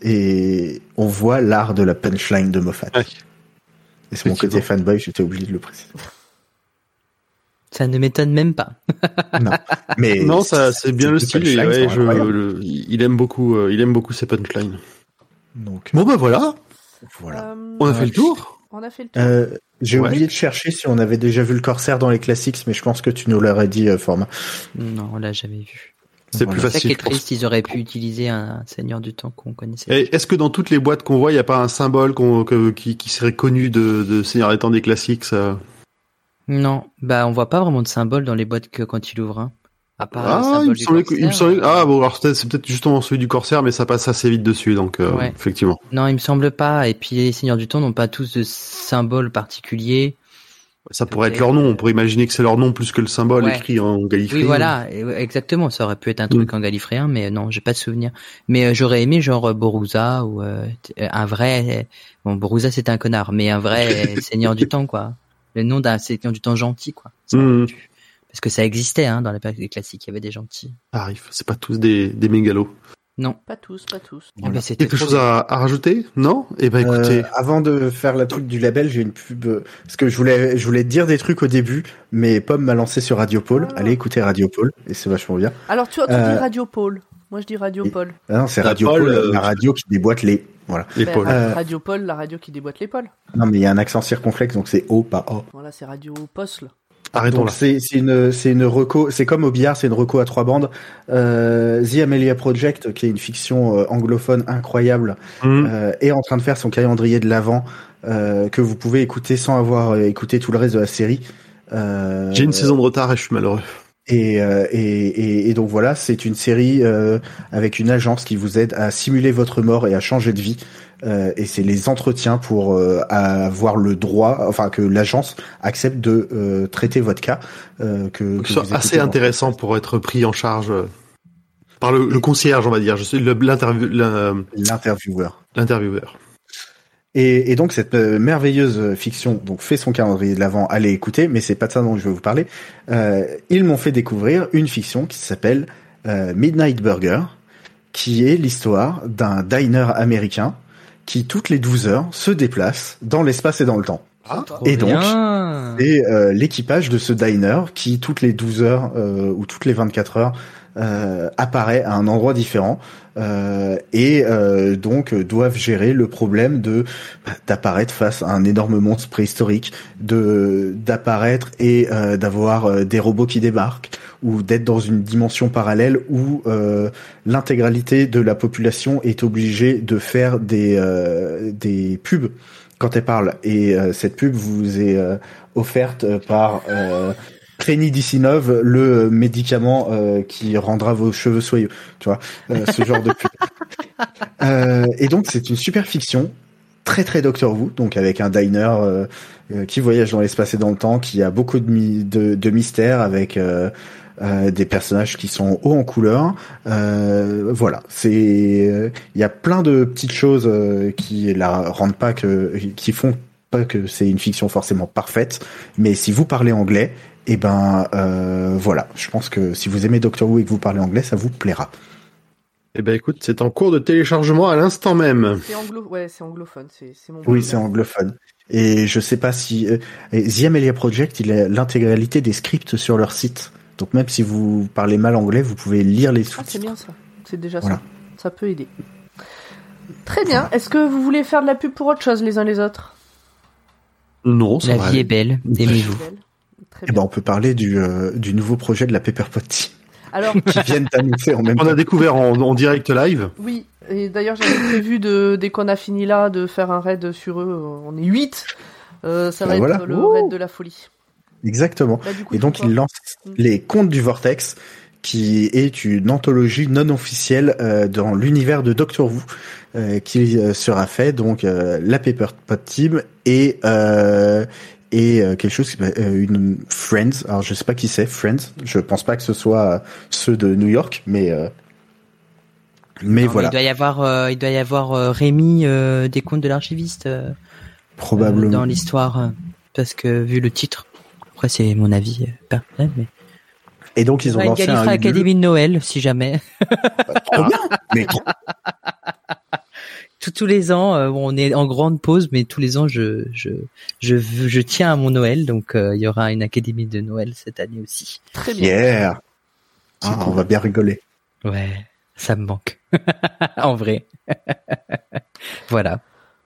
et on voit l'art de la punchline de Moffat. Ouais. Et c'est mon côté fanboy, j'étais obligé de le préciser. Ça ne m'étonne même pas. Non, mais non, ça c'est, c'est bien le style. Et ouais, je, le, il aime beaucoup, euh, il aime beaucoup ses punchlines. Donc bon bah voilà, voilà. Euh, on a fait le tour. On a fait le tour. Euh, j'ai ouais. oublié de chercher si on avait déjà vu le Corsair dans les classiques, mais je pense que tu nous l'aurais dit, euh, Format. Non, on l'a jamais vu. C'est voilà. plus facile. C'est ça qui est triste, ils auraient pu utiliser un Seigneur du Temps qu'on connaissait. Et est-ce que dans toutes les boîtes qu'on voit, il n'y a pas un symbole qu'on, que, qui, qui serait connu de, de Seigneur du Temps des classiques, ça? Non, bah on voit pas vraiment de symbole dans les boîtes que quand il ouvre. Hein. À part ah, le symbole il me du Corsair, il me semblait... Ah bon, alors peut-être, c'est peut-être justement celui du Corsair, mais ça passe assez vite dessus, donc euh, ouais. effectivement. Non, il me semble pas. Et puis les Seigneurs du Temps n'ont pas tous de symbole particulier. Ça peut-être... pourrait être leur nom. On pourrait imaginer que c'est leur nom plus que le symbole ouais. écrit en Gallifréen. Oui, voilà, exactement. Ça aurait pu être un truc mmh. en Gallifréen, mais non, j'ai pas de souvenir. Mais euh, j'aurais aimé genre Borusa ou euh, un vrai. Bon, Borusa c'était un connard, mais un vrai Seigneur du Temps, quoi. Le nom d'un Seigneur du Temps gentil, quoi. Mmh. Parce que ça existait, hein, dans la période des classiques, il y avait des gentils. Ça arrive, c'est pas tous des, des mégalos. Non. Pas tous, pas tous. Voilà. Ah ben, quelque chose à, à rajouter? Non? Eh ben, écoutez. Euh, avant de faire la truc du label, j'ai une pub, euh, parce que je voulais, je voulais dire des trucs au début, mais Pomme m'a lancé sur Radio Pôle. Ah. Allez écouter Radio Pôle, et c'est vachement bien. Alors, tu, tu euh... dis Radio Pôle. Moi, je dis Radio Pôle. Et... Ah non, c'est la Radio Pôle, euh... la radio qui déboîte les... Voilà. Ben, euh... Radio Pôle, la radio qui déboîte l'épaule. Non, mais il y a un accent circonflexe, donc c'est O, pas O. Voilà, c'est Radio Poste. Arrêtons donc, là. C'est, c'est une, c'est une reco, c'est comme au billard, c'est une reco à trois bandes. Euh, The Amelia Project, qui est une fiction anglophone incroyable, mm. euh, est en train de faire son calendrier de l'Avent, euh, que vous pouvez écouter sans avoir écouté tout le reste de la série. Euh... J'ai une saison de retard et je suis malheureux. Et, euh, et, et, et donc voilà, c'est une série euh, avec une agence qui vous aide à simuler votre mort et à changer de vie. Euh, et c'est les entretiens pour euh, avoir le droit, enfin que l'agence accepte de euh, traiter votre cas. Euh, que, que c'est assez intéressant pour être pris en charge par le, le concierge, on va dire. Je suis le, l'interview, l'intervieweur. L'intervieweur. Et, et donc cette euh, merveilleuse fiction donc fait son calendrier de l'Avent, allez écouter, mais c'est pas de ça dont je veux vous parler. Euh, ils m'ont fait découvrir une fiction qui s'appelle euh, Midnight Burger, qui est l'histoire d'un diner américain qui toutes les douze heures se déplace dans l'espace et dans le temps. Ah, et donc bien. c'est euh, l'équipage de ce diner qui toutes les douze heures euh, ou toutes les vingt-quatre heures Euh, apparaît à un endroit différent euh, et euh, donc doivent gérer le problème de d'apparaître face à un énorme monstre préhistorique, de d'apparaître et euh, d'avoir des robots qui débarquent, ou d'être dans une dimension parallèle où euh, l'intégralité de la population est obligée de faire des euh, des pubs quand elle parle, et euh, cette pub vous est euh, offerte par euh, Crénidicinov, le médicament euh, qui rendra vos cheveux soyeux, tu vois, euh, ce genre de pub. Euh, et donc c'est une super fiction, très très Doctor Who, donc avec un diner euh, qui voyage dans l'espace et dans le temps, qui a beaucoup de mi- de, de mystères, avec euh, euh, des personnages qui sont hauts en couleur. Euh, voilà, c'est il euh, y a plein de petites choses euh, qui la rendent pas que qui font pas que c'est une fiction forcément parfaite, mais si vous parlez anglais, et eh ben euh, voilà, je pense que si vous aimez Doctor Who et que vous parlez anglais, ça vous plaira. Eh ben écoute, c'est en cours de téléchargement à l'instant même. C'est anglo, ouais, c'est anglophone, c'est, c'est mon. Oui, c'est anglophone. Et je sais pas si euh, The Amelia Project, il a l'intégralité des scripts sur leur site. Donc même si vous parlez mal anglais, vous pouvez lire les sous-titres. Ah, c'est bien ça. C'est déjà voilà. ça. Ça peut aider. Très bien. Est-ce que vous voulez faire de la pub pour autre chose les uns les autres ? Non, ça va. La vie est belle. Aimez-vous. Eh ben, on peut parler du, euh, du nouveau projet de la Paperpot Team. Alors, qui viennent t'annoncer en même temps. On a découvert en, en direct live. Oui, et d'ailleurs j'avais prévu, de, dès qu'on a fini là, de faire un raid sur eux. On est huit. Euh, ça ben va voilà. être le Ouh. raid de la folie. Exactement. Bah, coup, et donc ils lancent mmh. les Contes du Vortex, qui est une anthologie non officielle euh, dans l'univers de Doctor Who, euh, qui euh, sera fait donc euh, la Paperpot Team et euh, et euh, quelque chose euh, une Friends. Alors je sais pas qui c'est Friends. Je pense pas que ce soit euh, ceux de New York, mais euh, mais non, voilà. Mais il doit y avoir euh, il doit y avoir euh, Rémi euh, des Contes de l'archiviste euh, probablement euh, dans l'histoire euh, parce que vu le titre. Après c'est mon avis euh, mais... Et donc ils ont ouais, lancé un Académie de Noël, si jamais. Trop bien, mais trop. Tous tous les ans, euh, bon, on est en grande pause, mais tous les ans, je je je je tiens à mon Noël, donc euh, il y aura une Académie de Noël cette année aussi. Très bien. Yeah. Ah, cool. On va bien rigoler. Ouais, ça me manque. En vrai. Voilà.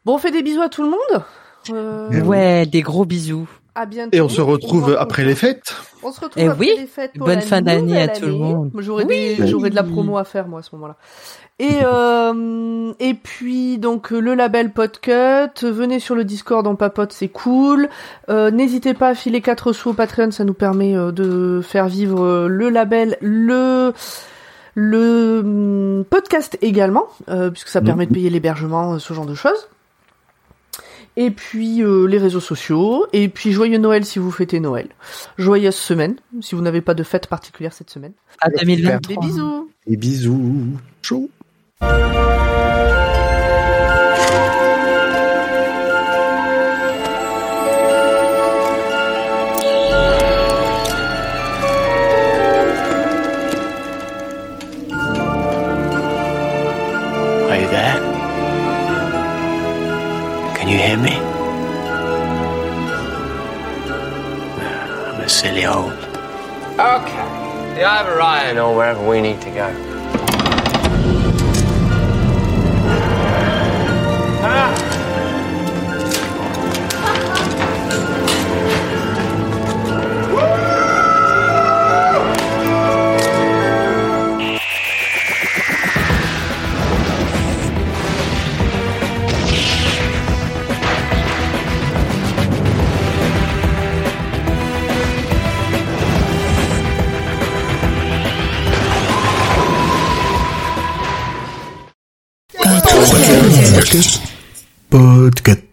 Bon, on fait des bisous à tout le monde. Euh... Ouais, des gros bisous. À bientôt. Et on se retrouve on après les fêtes. On se retrouve eh après oui. les fêtes pour bonne fin d'année à tout le monde. J'aurai, oui. des, j'aurai de la promo à faire, moi, à ce moment-là. Et, euh, et puis, donc, le label Podcut. Venez sur le Discord, on papote, c'est cool. Euh, n'hésitez pas à filer quatre sous au Patreon, ça nous permet de faire vivre le label, le... le podcast également, euh, puisque ça mmh. permet de payer l'hébergement, ce genre de choses. Et puis euh, les réseaux sociaux, et puis joyeux Noël si vous fêtez Noël, joyeuse semaine si vous n'avez pas de fête particulière cette semaine. À deux mille vingt-trois. Des bisous. Des bisous. Ciao. You hear me? I'm a silly old. Okay. The Ivorian or wherever we need to go. Podcast. Podcast.